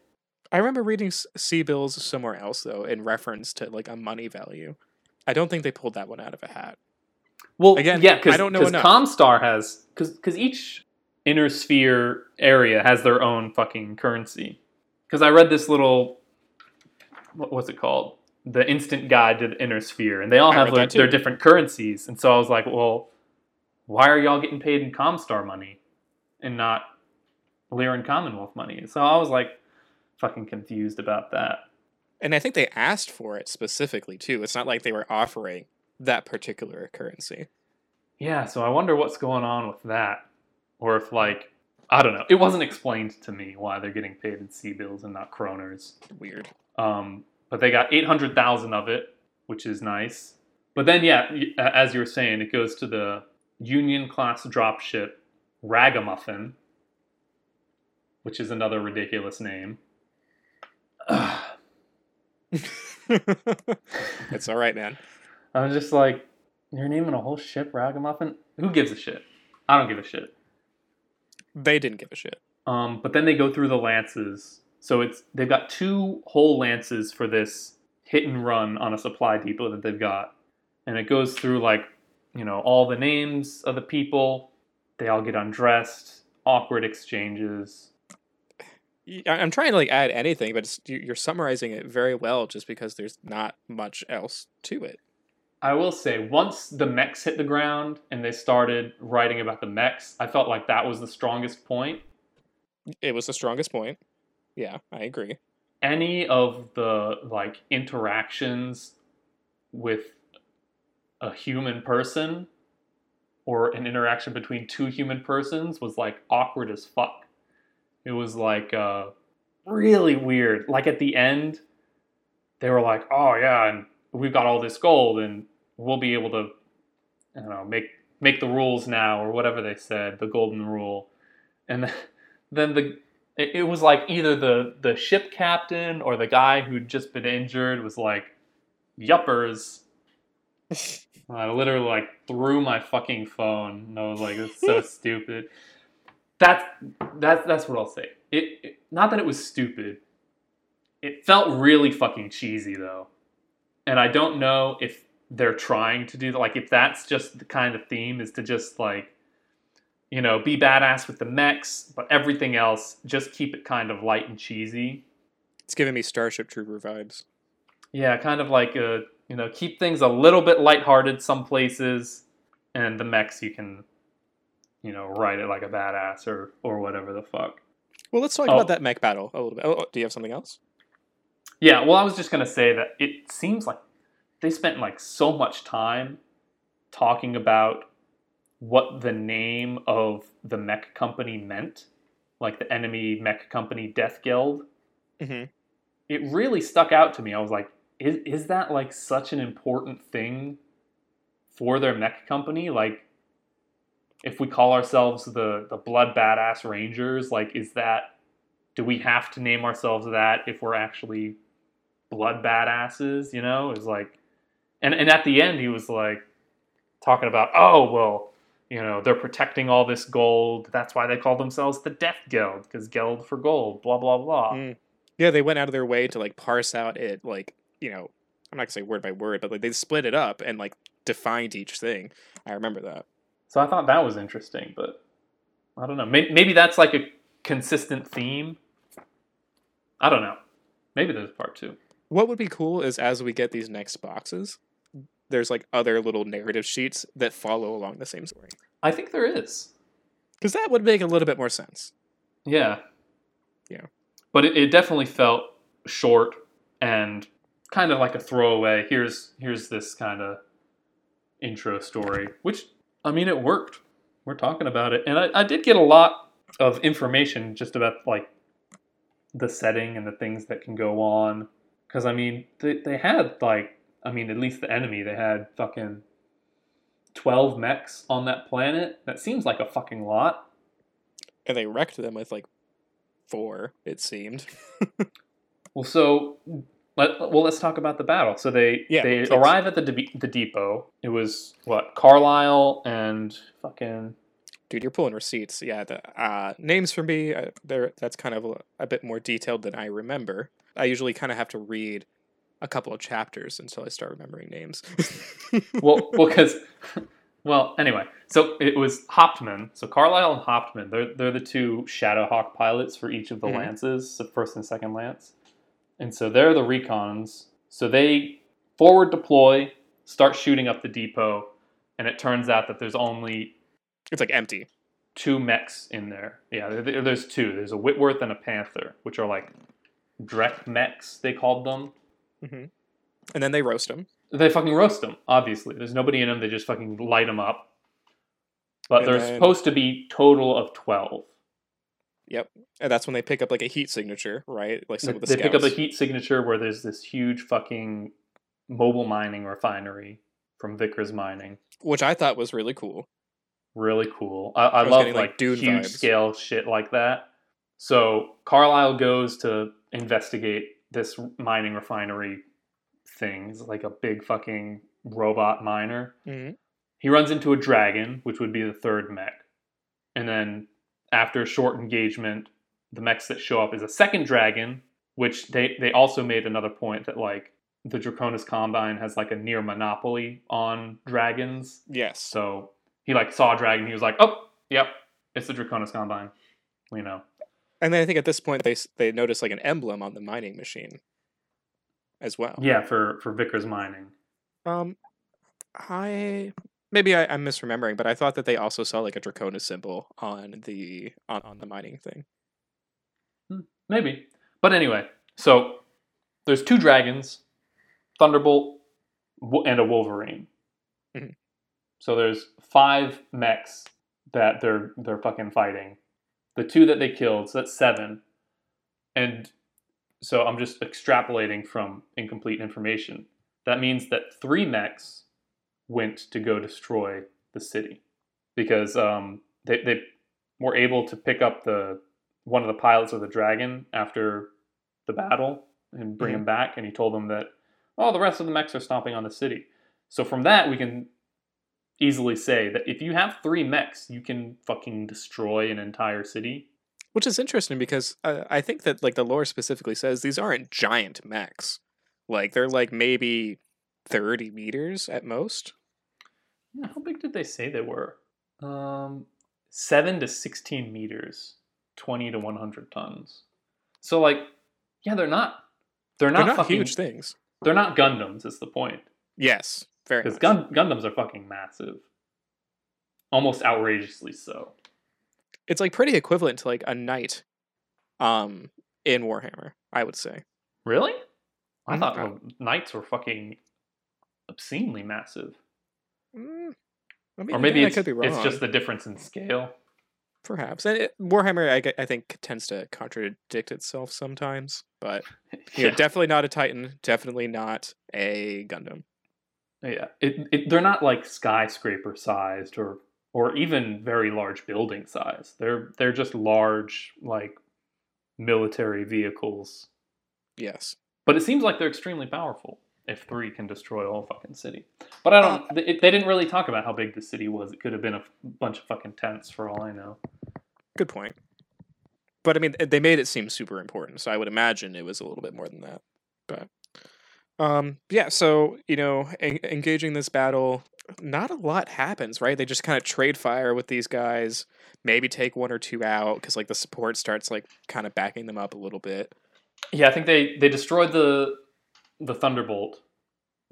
I remember reading C-bills somewhere else though, in reference to like a money value. I don't think they pulled that one out of a hat. Well, again, yeah, because Comstar has because because each inner sphere area has their own fucking currency. Because I read this little, what, what's it called? The Instant Guide to the Inner Sphere, and they all have their, their different currencies. And so I was like, well, why are y'all getting paid in Comstar money and not Lyran Commonwealth money? So I was like fucking confused about that. And I think they asked for it specifically too. It's not like they were offering that particular currency. Yeah, so I wonder what's going on with that. Or if like, I don't know. It wasn't explained to me why they're getting paid in C-bills and not Kroners. Weird. Um... But they got eight hundred thousand of it, which is nice. But then, yeah, as you were saying, it goes to the Union-class dropship Ragamuffin, which is another ridiculous name. It's all right, man. I was just like, you're naming a whole ship Ragamuffin? Who gives a shit? I don't give a shit. They didn't give a shit. Um, but then they go through the lances. So it's they've got two whole lances for this hit and run on a supply depot that they've got. And it goes through like, you know, all the names of the people. They all get undressed. Awkward exchanges. I'm trying to like add anything, but it's, you're summarizing it very well just because there's not much else to it. I will say, once the mechs hit the ground and they started writing about the mechs, I felt like that was the strongest point. It was the strongest point. Yeah, I agree. Any of the, like, interactions with a human person or an interaction between two human persons was, like, awkward as fuck. It was, like, uh, really weird. Like, at the end, they were like, oh, yeah, and we've got all this gold, and we'll be able to, I don't know, make, make the rules now, or whatever they said, the Golden Rule. And then the... It was like either the, the ship captain or the guy who'd just been injured was like, yuppers. I literally like threw my fucking phone and I was like, it's so stupid. That's, that's, that's what I'll say. It, it not that it was stupid. It felt really fucking cheesy though. And I don't know if they're trying to do that. Like if that's just the kind of theme is to just like, you know, be badass with the mechs, but everything else, just keep it kind of light and cheesy. It's giving me Starship Trooper vibes. Yeah, kind of like, a, you know, keep things a little bit lighthearted some places, and the mechs you can, you know, ride it like a badass or, or whatever the fuck. Well, let's talk oh. about that mech battle a little bit. Oh, do you have something else? Yeah, well, I was just going to say that it seems like they spent like so much time talking about what the name of the mech company meant, like the enemy mech company Death Guild. Mm-hmm. It really stuck out to me. I was like, is, is that like such an important thing for their mech company? Like, if we call ourselves the, the Blood Badass Rangers, like, is that, do we have to name ourselves that if we're actually Blood Badasses, you know? It's like, and, and at the end, he was like, talking about, oh, well, you know, they're protecting all this gold. That's why they call themselves the Death Guild, because Guild for gold, blah, blah, blah. Mm. Yeah, they went out of their way to, like, parse out it, like, you know, I'm not going to say word by word, but, like, they split it up and, like, defined each thing. I remember that. So I thought that was interesting, but I don't know. Maybe that's like a consistent theme. I don't know. Maybe there's part two. What would be cool is as we get these next boxes, there's like other little narrative sheets that follow along the same story. I think there is. Because that would make a little bit more sense. Yeah. Yeah. But it, it definitely felt short and kind of like a throwaway. Here's, here's this kind of intro story, which... I mean, it worked. We're talking about it. And I, I did get a lot of information just about, like, the setting and the things that can go on. Because, I mean, they, they had, like, I mean, at least the enemy, they had fucking twelve mechs on that planet. That seems like a fucking lot. And they wrecked them with, like, four, it seemed. Well, so... Let, well, let's talk about the battle. So they, yeah, they arrive at the de- the depot. It was, what, Carlisle and fucking... Dude, you're pulling receipts. Yeah, the uh, names for me, uh, they're, that's kind of a, a bit more detailed than I remember. I usually kind of have to read a couple of chapters until I start remembering names. Well, because... Well, well, anyway. So it was Hauptmann. So Carlisle and Hauptmann, they're, they're the two Shadow Hawk pilots for each of the mm-hmm. lances, the first and second lance. And so they're the recons. So they forward deploy, start shooting up the depot, and it turns out that there's only... It's like empty. Two mechs in there. Yeah, there's two. There's a Whitworth and a Panther, which are like Drek mechs, they called them. Mm-hmm. And then they roast them. They fucking roast them, obviously. There's nobody in them. They just fucking light them up. But and there's then... supposed to be total of twelve. Yep, and that's when they pick up like a heat signature, right? Like some of the they scouts. Pick up a heat signature where there's this huge fucking mobile mining refinery from Vickers Mining, which I thought was really cool. Really cool. I, I, I love getting, like, like Dune huge vibes. Scale shit like that. So Carlisle goes to investigate this mining refinery thing. It's like a big fucking robot miner. Mm-hmm. He runs into a dragon, which would be the third mech, and then. After a short engagement, the mechs that show up is a second dragon, which they, they also made another point that, like, the Draconis Combine has, like, a near monopoly on dragons. Yes. So he, like, saw a dragon. He was like, oh, yep, it's the Draconis Combine, you know. And then I think at this point they they noticed, like, an emblem on the mining machine as well. Yeah, for, for Vickers Mining. Um, I... Maybe I, I'm misremembering, but I thought that they also saw like a Draconis symbol on the on, on the mining thing. Maybe. But anyway, so there's two dragons, Thunderbolt and a Wolverine. Mm-hmm. So there's five mechs that they're they're fucking fighting. The two that they killed, so that's seven. And so I'm just extrapolating from incomplete information. That means that three mechs went to go destroy the city because um, they, they were able to pick up the one of the pilots of the dragon after the battle and bring mm-hmm. him back. And he told them that, oh, the rest of the mechs are stomping on the city. So from that, we can easily say that if you have three mechs, you can fucking destroy an entire city. Which is interesting because uh, I think that like the lore specifically says these aren't giant mechs. Like they're like maybe thirty meters at most. How big did they say they were? Um, seven to sixteen meters, twenty to one hundred tons. So, like, yeah, they're not... They're not, they're not fucking, huge things. They're not Gundams, is the point. Yes, fair enough. Because Gun- Gundams are fucking massive. Almost outrageously so. It's, like, pretty equivalent to, like, a knight um, in Warhammer, I would say. Really? I thought uh, knights were fucking obscenely massive. I mean, or maybe yeah, it's, I could be wrong. It's just the difference in scale. Perhaps. And it, Warhammer, I, I think, tends to contradict itself sometimes, but you yeah. know, definitely not a Titan, definitely not a Gundam. Yeah, it, it, they're not like skyscraper sized or or even very large building size. They're they're just large like military vehicles. Yes, but it seems like they're extremely powerful. If three can destroy all fucking city, but I don't. Uh, they, they didn't really talk about how big the city was. It could have been a bunch of fucking tents, for all I know. Good point. But I mean, they made it seem super important, so I would imagine it was a little bit more than that. But um, yeah, so you know, en- engaging this battle, not a lot happens, right? They just kind of trade fire with these guys, maybe take one or two out because like the support starts like kind of backing them up a little bit. Yeah, I think they they destroyed the. the Thunderbolt,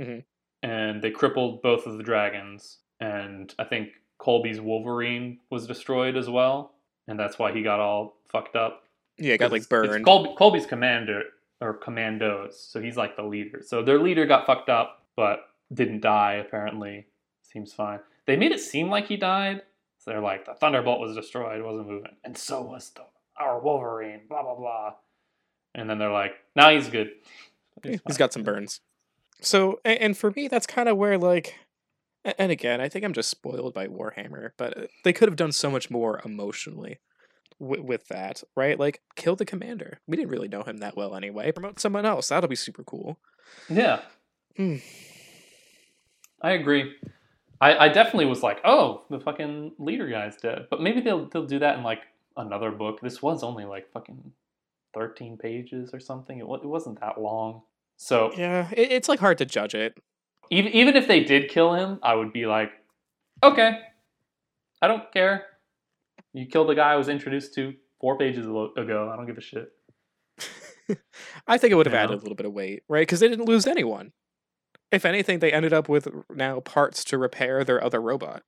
mm-hmm. and they crippled both of the dragons, and I think Colby's Wolverine was destroyed as well, and that's why he got all fucked up. Yeah, it got like burned. It's Colby, Colby's commander, or commandos, so he's like the leader. So their leader got fucked up, but didn't die, apparently. Seems fine. They made it seem like he died, so they're like, the Thunderbolt was destroyed, wasn't moving, and so was the, our Wolverine, blah, blah, blah. And then they're like, now nah, he's good. He's got some burns. So, and for me, that's kind of where, like, and again, I think I'm just spoiled by Warhammer, but they could have done so much more emotionally with, with that, right? Like, kill the commander. We didn't really know him that well anyway. Promote someone else. That'll be super cool. Yeah. Mm. I agree. I, I definitely was like, oh, the fucking leader guy's dead. But maybe they'll they'll do that in, like, another book. This was only, like, fucking thirteen pages or something. It, it wasn't that long. So yeah, it, it's like hard to judge it. Even even if they did kill him, I would be like, okay, I don't care. You killed a guy I was introduced to four pages ago. I don't give a shit. I think it would have yeah. added a little bit of weight, right? Because they didn't lose anyone. If anything, they ended up with now parts to repair their other robot.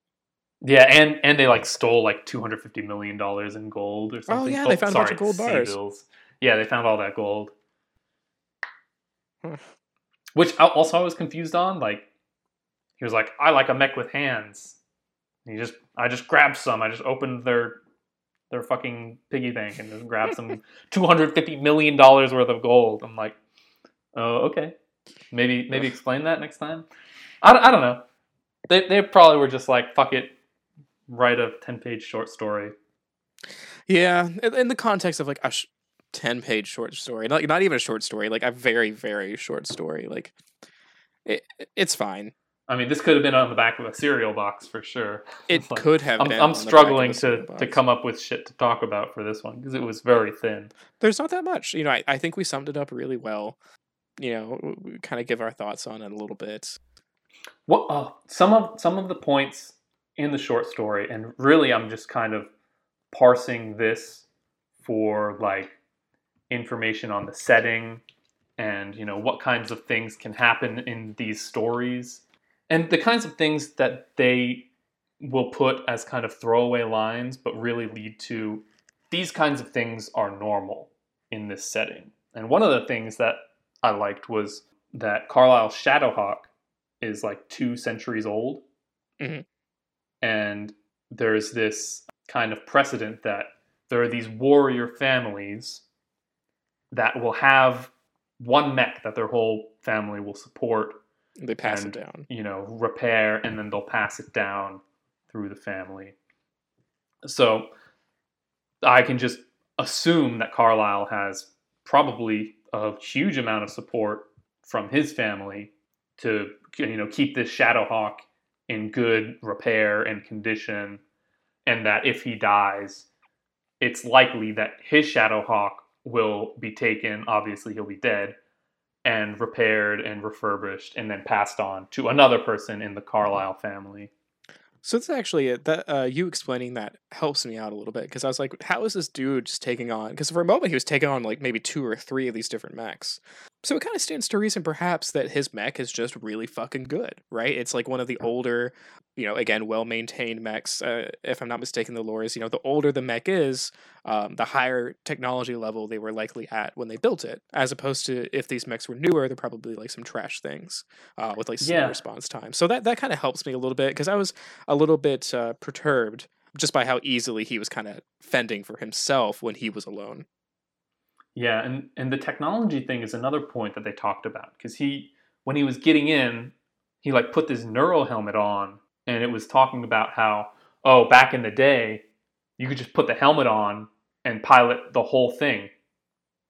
Yeah, and, and they like stole like two hundred fifty million dollars in gold or something. Oh yeah, oh, they found sorry, a bunch of gold bars. C-bills. Yeah, they found all that gold. Which also I was confused on. Like, he was like, I like a mech with hands. And he just, I just grabbed some. I just opened their their fucking piggy bank and just grabbed some two hundred fifty million dollars worth of gold. I'm like, oh, okay. Maybe maybe explain that next time. I, I don't know. They they probably were just like, fuck it. Write a ten-page short story. Yeah, in the context of like a sh- ten-page short story, not not even a short story, like a very, very short story. Like, it, it's fine. I mean, this could have been on the back of a cereal box for sure. It like, could have. I'm, been I'm on struggling to, to come up with shit to talk about for this one because it was very thin. There's not that much, you know. I, I think we summed it up really well. You know, we kind of give our thoughts on it a little bit. What uh, some of some of the points in the short story, and really, I'm just kind of parsing this for like information on the setting and, you know, what kinds of things can happen in these stories and the kinds of things that they will put as kind of throwaway lines but really lead to these kinds of things are normal in this setting. And one of the things that I liked was that Carlyle's Shadow Hawk is like two centuries old. Mm-hmm. And there's this kind of precedent that there are these warrior families that will have one mech that their whole family will support. They pass and, it down. You know, repair, and then they'll pass it down through the family. So I can just assume that Carlyle has probably a huge amount of support from his family to, you know, keep this Shadow Hawk in good repair and condition, and that if he dies, it's likely that his Shadow Hawk will be taken, obviously he'll be dead, and repaired and refurbished and then passed on to another person in the Carlyle family. So that's actually it. That, uh, you explaining that helps me out a little bit, because I was like, how is this dude just taking on, because for a moment he was taking on like maybe two or three of these different mechs. So it kind of stands to reason perhaps that his mech is just really fucking good, right? It's like one of the older you know, again, well-maintained mechs. Uh, if I'm not mistaken, the lore is, you know, the older the mech is, um, the higher technology level they were likely at when they built it, as opposed to if these mechs were newer, they're probably like some trash things uh, with like slow yeah. response time. So that, that kind of helps me a little bit, because I was a little bit uh, perturbed just by how easily he was kind of fending for himself when he was alone. Yeah, and, and the technology thing is another point that they talked about, because he, when he was getting in, he like put this neural helmet on, and it was talking about how, oh, back in the day, you could just put the helmet on and pilot the whole thing,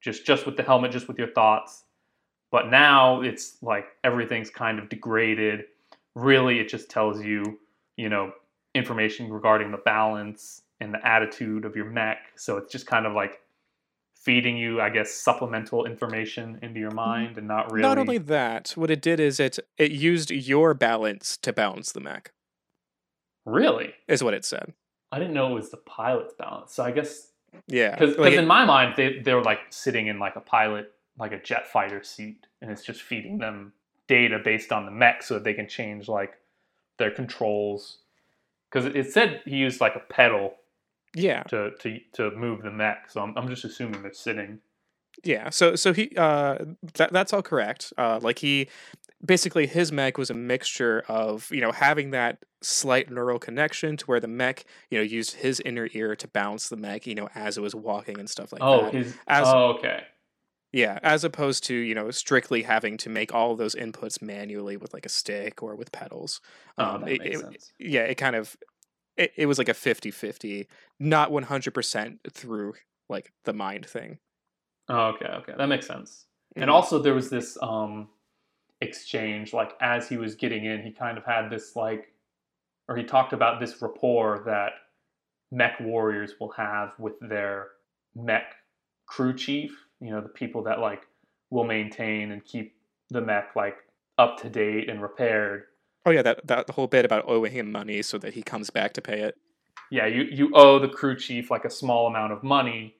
just just with the helmet, just with your thoughts. But now it's like everything's kind of degraded. Really, it just tells you, you know, information regarding the balance and the attitude of your mech. So it's just kind of like feeding you, I guess, supplemental information into your mind, and not really. Not only that, what it did is it it used your balance to balance the mech. Really? Is what it said. I didn't know it was the pilot's balance. So I guess, yeah, because like in my mind they they're like sitting in like a pilot, like a jet fighter seat, and it's just feeding them data based on the mech so that they can change like their controls. Because it said he used like a pedal. Yeah. To, to to move the mech, so I'm I'm just assuming they're sitting. Yeah. So so he uh that that's all correct. Uh, like he basically his mech was a mixture of, you know, having that slight neural connection to where the mech, you know, used his inner ear to balance the mech, you know, as it was walking and stuff like oh, that. His, as, oh, okay. Yeah, as opposed to, you know, strictly having to make all of those inputs manually with like a stick or with pedals. Oh, um, that it, makes it, sense. Yeah, it kind of. It, it was like a fifty-fifty, not one hundred percent through like the mind thing. Oh, okay, okay. That makes sense. Mm-hmm. And also there was this um, exchange, like as he was getting in, he kind of had this like, or he talked about this rapport that mech warriors will have with their mech crew chief, you know, the people that like will maintain and keep the mech like up to date and repaired. Oh yeah, that, that whole bit about owing him money so that he comes back to pay it. Yeah, you, you owe the crew chief like a small amount of money,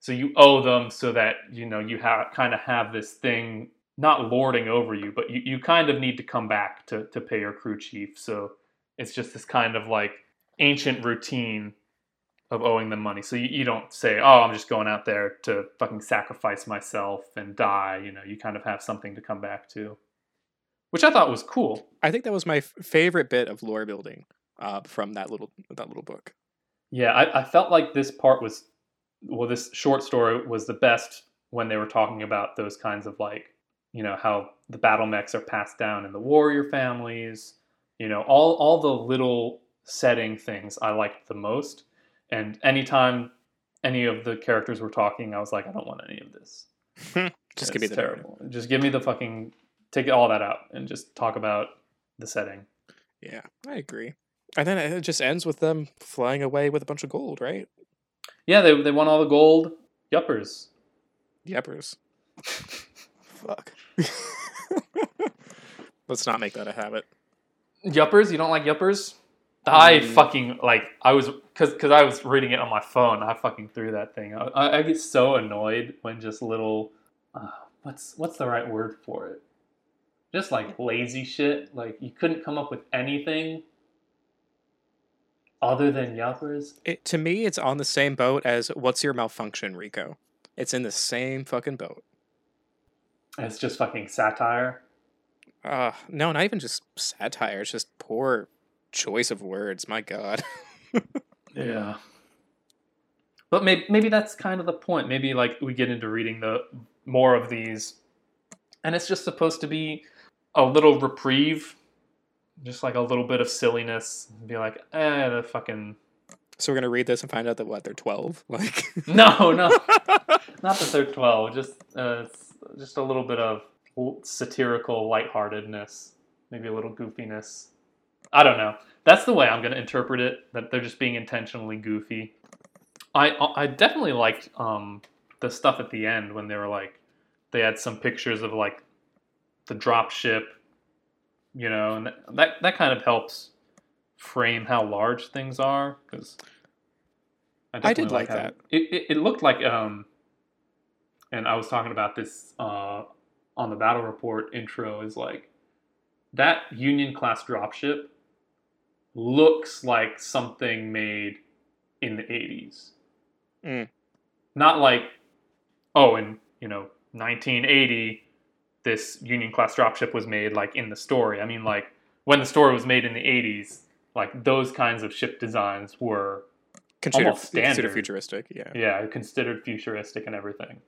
so you owe them so that, you know, you ha- kind of have this thing not lording over you, but you, you kind of need to come back to, to pay your crew chief. So it's just this kind of like ancient routine of owing them money. So you, you don't say, oh, I'm just going out there to fucking sacrifice myself and die. You know, you kind of have something to come back to. Which I thought was cool. I think that was my f- favorite bit of lore building uh, from that little that little book. Yeah, I, I felt like this part was, well, this short story was the best when they were talking about those kinds of like, you know, how the battle mechs are passed down in the warrior families. You know, all all the little setting things I liked the most. And anytime any of the characters were talking, I was like, I don't want any of this. Just give me the terrible. Narrative. Just give me the fucking. Take all that out and just talk about the setting. Yeah, I agree. And then it just ends with them flying away with a bunch of gold, right? Yeah, they they won all the gold. Yuppers. Yuppers. Fuck. Let's not make that a habit. Yuppers? You don't like yuppers? Um, I fucking, like, I was, because because I was reading it on my phone, I fucking threw that thing. I, I get so annoyed when just little, uh, what's what's the right word for it? Just like lazy shit. Like you couldn't come up with anything other than yuppers. It, to me, it's on the same boat as what's your malfunction, Rico? It's in the same fucking boat. And it's just fucking satire? Uh, no, not even just satire. It's just poor choice of words. My God. Yeah. But maybe, maybe that's kind of the point. Maybe like we get into reading the more of these and it's just supposed to be a little reprieve, just like a little bit of silliness, and be like, eh, the fucking. So we're gonna read this and find out that what they're twelve, like. No, no, not that they're twelve. Just, uh, just a little bit of satirical lightheartedness, maybe a little goofiness. I don't know. That's the way I'm gonna interpret it. That they're just being intentionally goofy. I, I definitely liked um, the stuff at the end when they were like. They had some pictures of like the dropship, you know, and that that kind of helps frame how large things are. Because I, I did like, like that. It, it it looked like um, and I was talking about this uh on the battle report intro is like that Union-class dropship looks like something made in the eighties. Mm. Not like, oh, in, you know, nineteen eighty, this Union-class dropship was made, like, in the story. I mean, like, when the story was made in the eighties, like, those kinds of ship designs were considered, almost standard. Considered futuristic, yeah. Yeah, considered futuristic and everything.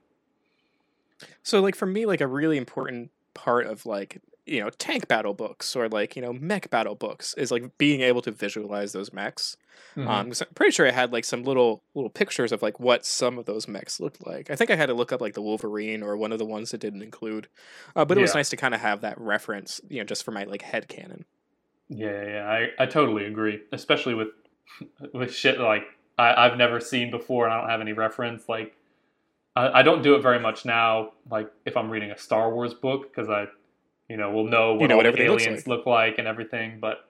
So, like, for me, like, a really important part of, like, you know, tank battle books or, like, you know, mech battle books is, like, being able to visualize those mechs. Mm-hmm. Um, so I'm pretty sure I had, like, some little little pictures of, like, what some of those mechs looked like. I think I had to look up, like, the Wolverine or one of the ones that didn't include. Uh, but it yeah. was nice to kind of have that reference, you know, just for my, like, headcanon. Yeah, yeah, I, I totally agree. Especially with with shit, like, I, I've never seen before and I don't have any reference. Like, I, I don't do it very much now, like, if I'm reading a Star Wars book, because I... You know, we'll know what, you know, what all the aliens like. look like and everything. But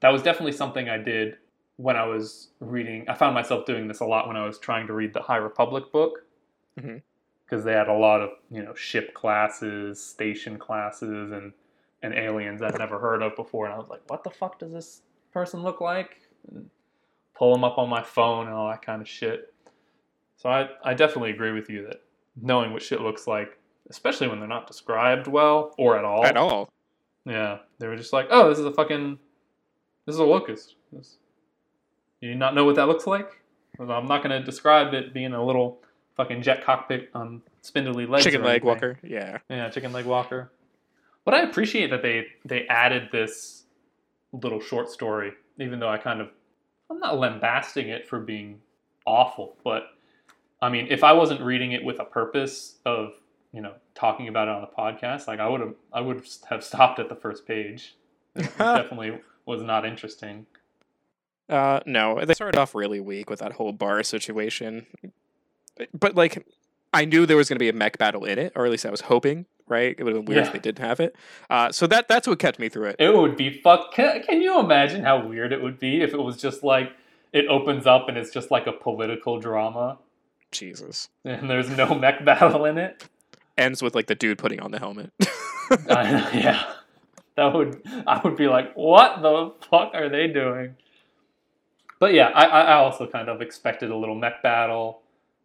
that was definitely something I did when I was reading. I found myself doing this a lot when I was trying to read the High Republic book. Because mm-hmm. they had a lot of, you know, ship classes, station classes, and, and aliens I'd never heard of before. And I was like, what the fuck does this person look like? And pull them up on my phone and all that kind of shit. So I, I definitely agree with you that knowing what shit looks like, especially when they're not described well or at all. At all. Yeah. They were just like, oh, this is a fucking... This is a locust. This, you not know what that looks like? I'm not going to describe it being a little fucking jet cockpit on spindly legs. Chicken leg walker. Yeah. Yeah, chicken leg walker. But I appreciate that they, they added this little short story, even though I kind of... I'm not lambasting it for being awful, but... I mean, if I wasn't reading it with a purpose of... you know, talking about it on the podcast, like I would have, I would have stopped at the first page. It definitely was not interesting. Uh, no, they started off really weak with that whole bar situation, but like I knew there was going to be a mech battle in it, or at least I was hoping. Right? It would have been weird yeah. if they didn't have it. Uh, so that that's what kept me through it. It would be fuck. Can, can you imagine how weird it would be if it was just like it opens up and it's just like a political drama? Jesus. And there's no mech battle in it. Ends with like the dude putting on the helmet. uh, yeah, that would I would be like, what the fuck are they doing? But yeah, I, I also kind of expected a little mech battle,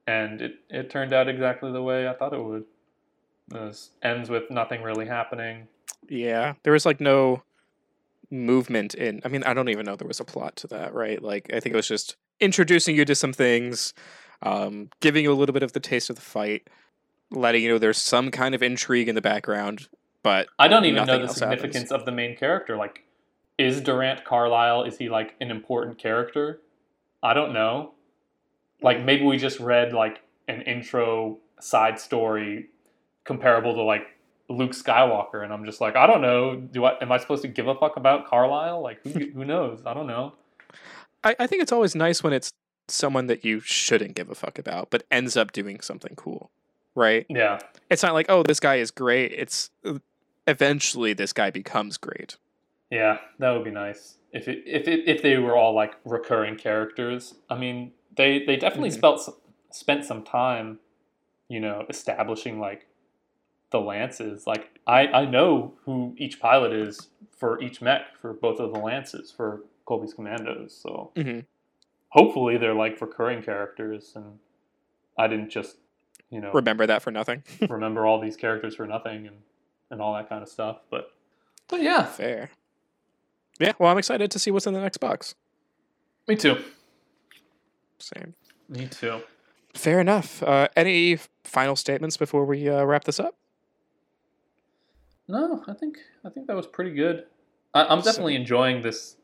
and it, it turned out exactly the way I thought it would. It was, ends with nothing really happening. Yeah, there was like no movement in. I mean, I don't even know there was a plot to that, right? Like, I think it was just introducing you to some things, um, giving you a little bit of the taste of the fight. Letting you know there's some kind of intrigue in the background, but I don't even know the significance happens. Of the main character. Like, is Durant Carlisle, is he like an important character? I don't know. Like, maybe we just read like an intro side story comparable to like Luke Skywalker, and I'm just like, I don't know. Do I am I supposed to give a fuck about Carlisle? Like, who who knows? I don't know. I, I think it's always nice when it's someone that you shouldn't give a fuck about, but ends up doing something cool. Right? Yeah. It's not like, oh, this guy is great. It's eventually this guy becomes great. Yeah, that would be nice. If it, if it, if they were all like recurring characters. I mean, they, they definitely mm-hmm. spelt, spent some time, you know, establishing like the lances. Like I, I know who each pilot is for each mech for both of the lances for Colby's Commandos. So mm-hmm. hopefully they're like recurring characters and I didn't just You know, remember that for nothing. remember all these characters for nothing and, and all that kind of stuff. But but yeah. Fair. Yeah, well, I'm excited to see what's in the next box. Me too. Same. Me too. Fair enough. Uh, any final statements before we uh, wrap this up? No, I think I think that was pretty good. I, I'm definitely so, enjoying this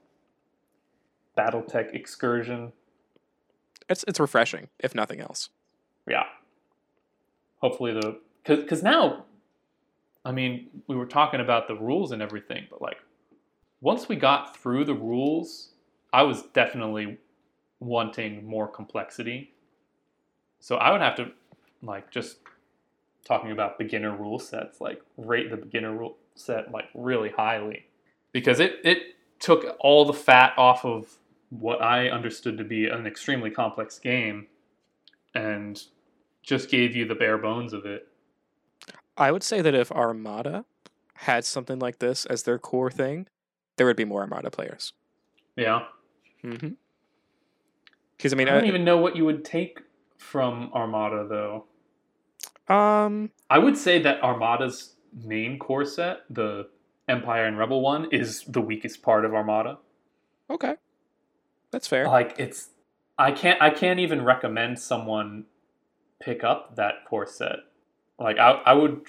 Battletech excursion. It's it's refreshing, if nothing else. Yeah. Hopefully the, cause, cause now, I mean, we were talking about the rules and everything, but like, once we got through the rules, I was definitely wanting more complexity. So I would have to, like, just talking about beginner rule sets, like rate the beginner rule set like really highly, because it it took all the fat off of what I understood to be an extremely complex game, and just gave you the bare bones of it. I would say that if Armada had something like this as their core thing, there would be more Armada players. Yeah. Mm-hmm. Because I mean, I don't I, even know what you would take from Armada, though. Um, I would say that Armada's main core set, the Empire and Rebel one, is the weakest part of Armada. Okay, that's fair. Like it's, I can't, I can't even recommend someone pick up that core set. Like I, I would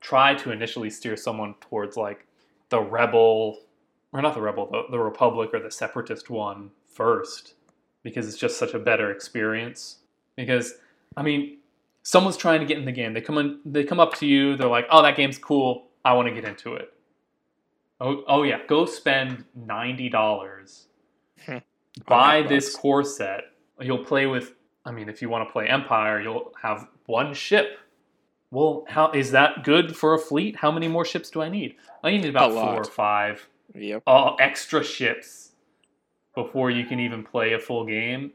try to initially steer someone towards like the Rebel, or not the Rebel, the, the Republic or the Separatist one first. Because it's just such a better experience. Because, I mean, someone's trying to get in the game. They come in, they come up to you. They're like, "Oh, that game's cool. I want to get into it." Oh, oh yeah, go spend ninety dollars, buy this core set. You'll play with. I mean, if you want to play Empire, you'll have one ship. Well, how is that good for a fleet? How many more ships do I need? I need about four or five. Yep. Oh, extra ships. Before you can even play a full game.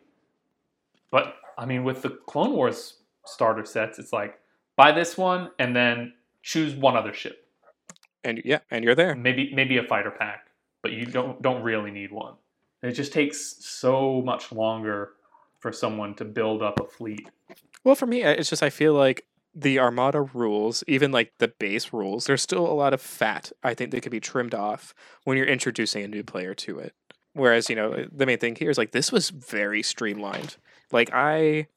But, I mean, with the Clone Wars starter sets, it's like, buy this one, and then choose one other ship. And, yeah, and you're there. Maybe maybe a fighter pack, but you don't don't really need one. It just takes so much longer for someone to build up a fleet. Well, for me, it's just I feel like the Armada rules, even like the base rules, there's still a lot of fat, I think, that could be trimmed off when you're introducing a new player to it. Whereas, you know, the main thing here is, like, this was very streamlined. Like, I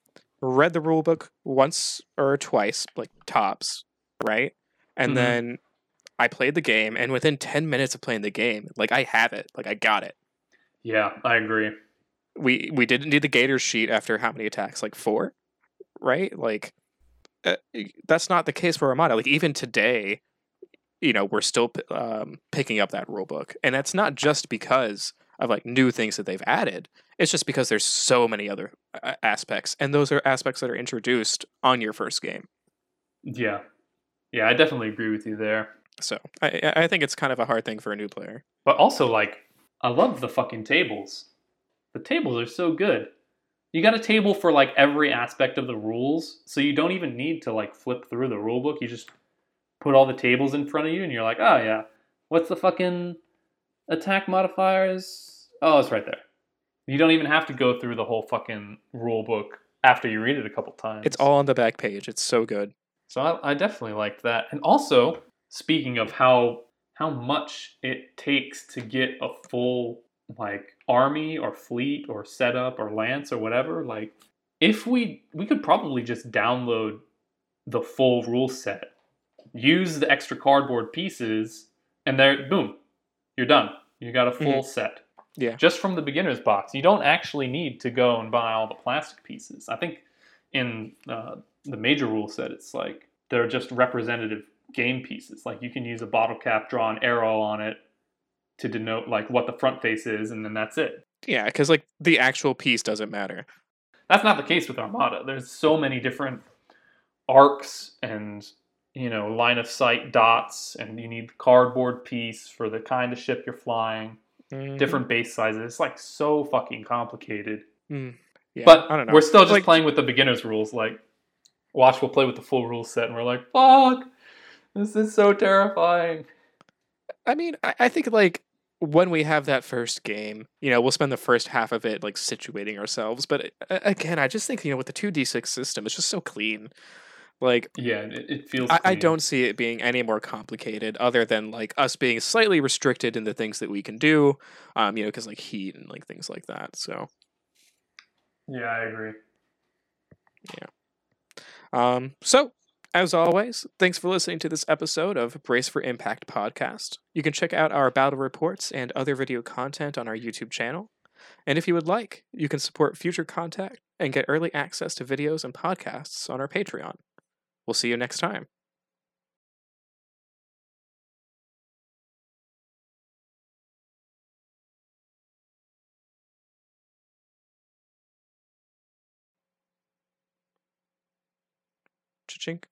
read the rule book once or twice, like, tops, right? And mm-hmm. then I played the game, and within ten minutes of playing the game, like, I have it. Like, I got it. Yeah, I agree. We we didn't do the Gator sheet after how many attacks? Like, four? Right? Like, uh, that's not the case for Armada. Like, even today, you know, we're still um, picking up that rule book. And that's not just because of like new things that they've added. It's just because there's so many other uh, aspects, and those are aspects that are introduced on your first game. Yeah. Yeah, I definitely agree with you there. So I, I think it's kind of a hard thing for a new player. But also, like, I love the fucking tables. The tables are so good. You got a table for like every aspect of the rules, so you don't even need to like flip through the rule book. You just put all the tables in front of you, and you're like, oh yeah, what's the fucking attack modifiers? Oh, it's right there. You don't even have to go through the whole fucking rule book after you read it a couple times. It's all on the back page. It's so good. So I, I definitely liked that. And also, speaking of how how much it takes to get a full like army or fleet or setup or lance or whatever, like if we we could probably just download the full rule set, use the extra cardboard pieces, and there, boom. You're done. You got a full mm-hmm. set. Yeah. Just from the beginner's box. You don't actually need to go and buy all the plastic pieces. I think in uh, the major rule set, it's like they're just representative game pieces. Like you can use a bottle cap, draw an arrow on it to denote like what the front face is, and then that's it. Yeah, because like the actual piece doesn't matter. That's not the case with Armada. There's so many different arcs and, you know, line of sight dots, and you need cardboard piece for the kind of ship you're flying, mm. different base sizes. It's like so fucking complicated. Mm. Yeah, but I don't know. We're still just like playing with the beginner's rules. Like, watch, we'll play with the full rule set, and we're like, fuck, this is so terrifying. I mean, I think like when we have that first game, you know, we'll spend the first half of it like situating ourselves. But again, I just think, you know, with the two D six system, it's just so clean. Like, yeah, it, it feels I, I don't see it being any more complicated other than like us being slightly restricted in the things that we can do, um, you know, because like heat and like things like that. So, yeah, I agree. Yeah. Um. So, as always, thanks for listening to this episode of Brace for Impact podcast. You can check out our battle reports and other video content on our YouTube channel. And if you would like, you can support future content and get early access to videos and podcasts on our Patreon. We'll see you next time. Cha-chink.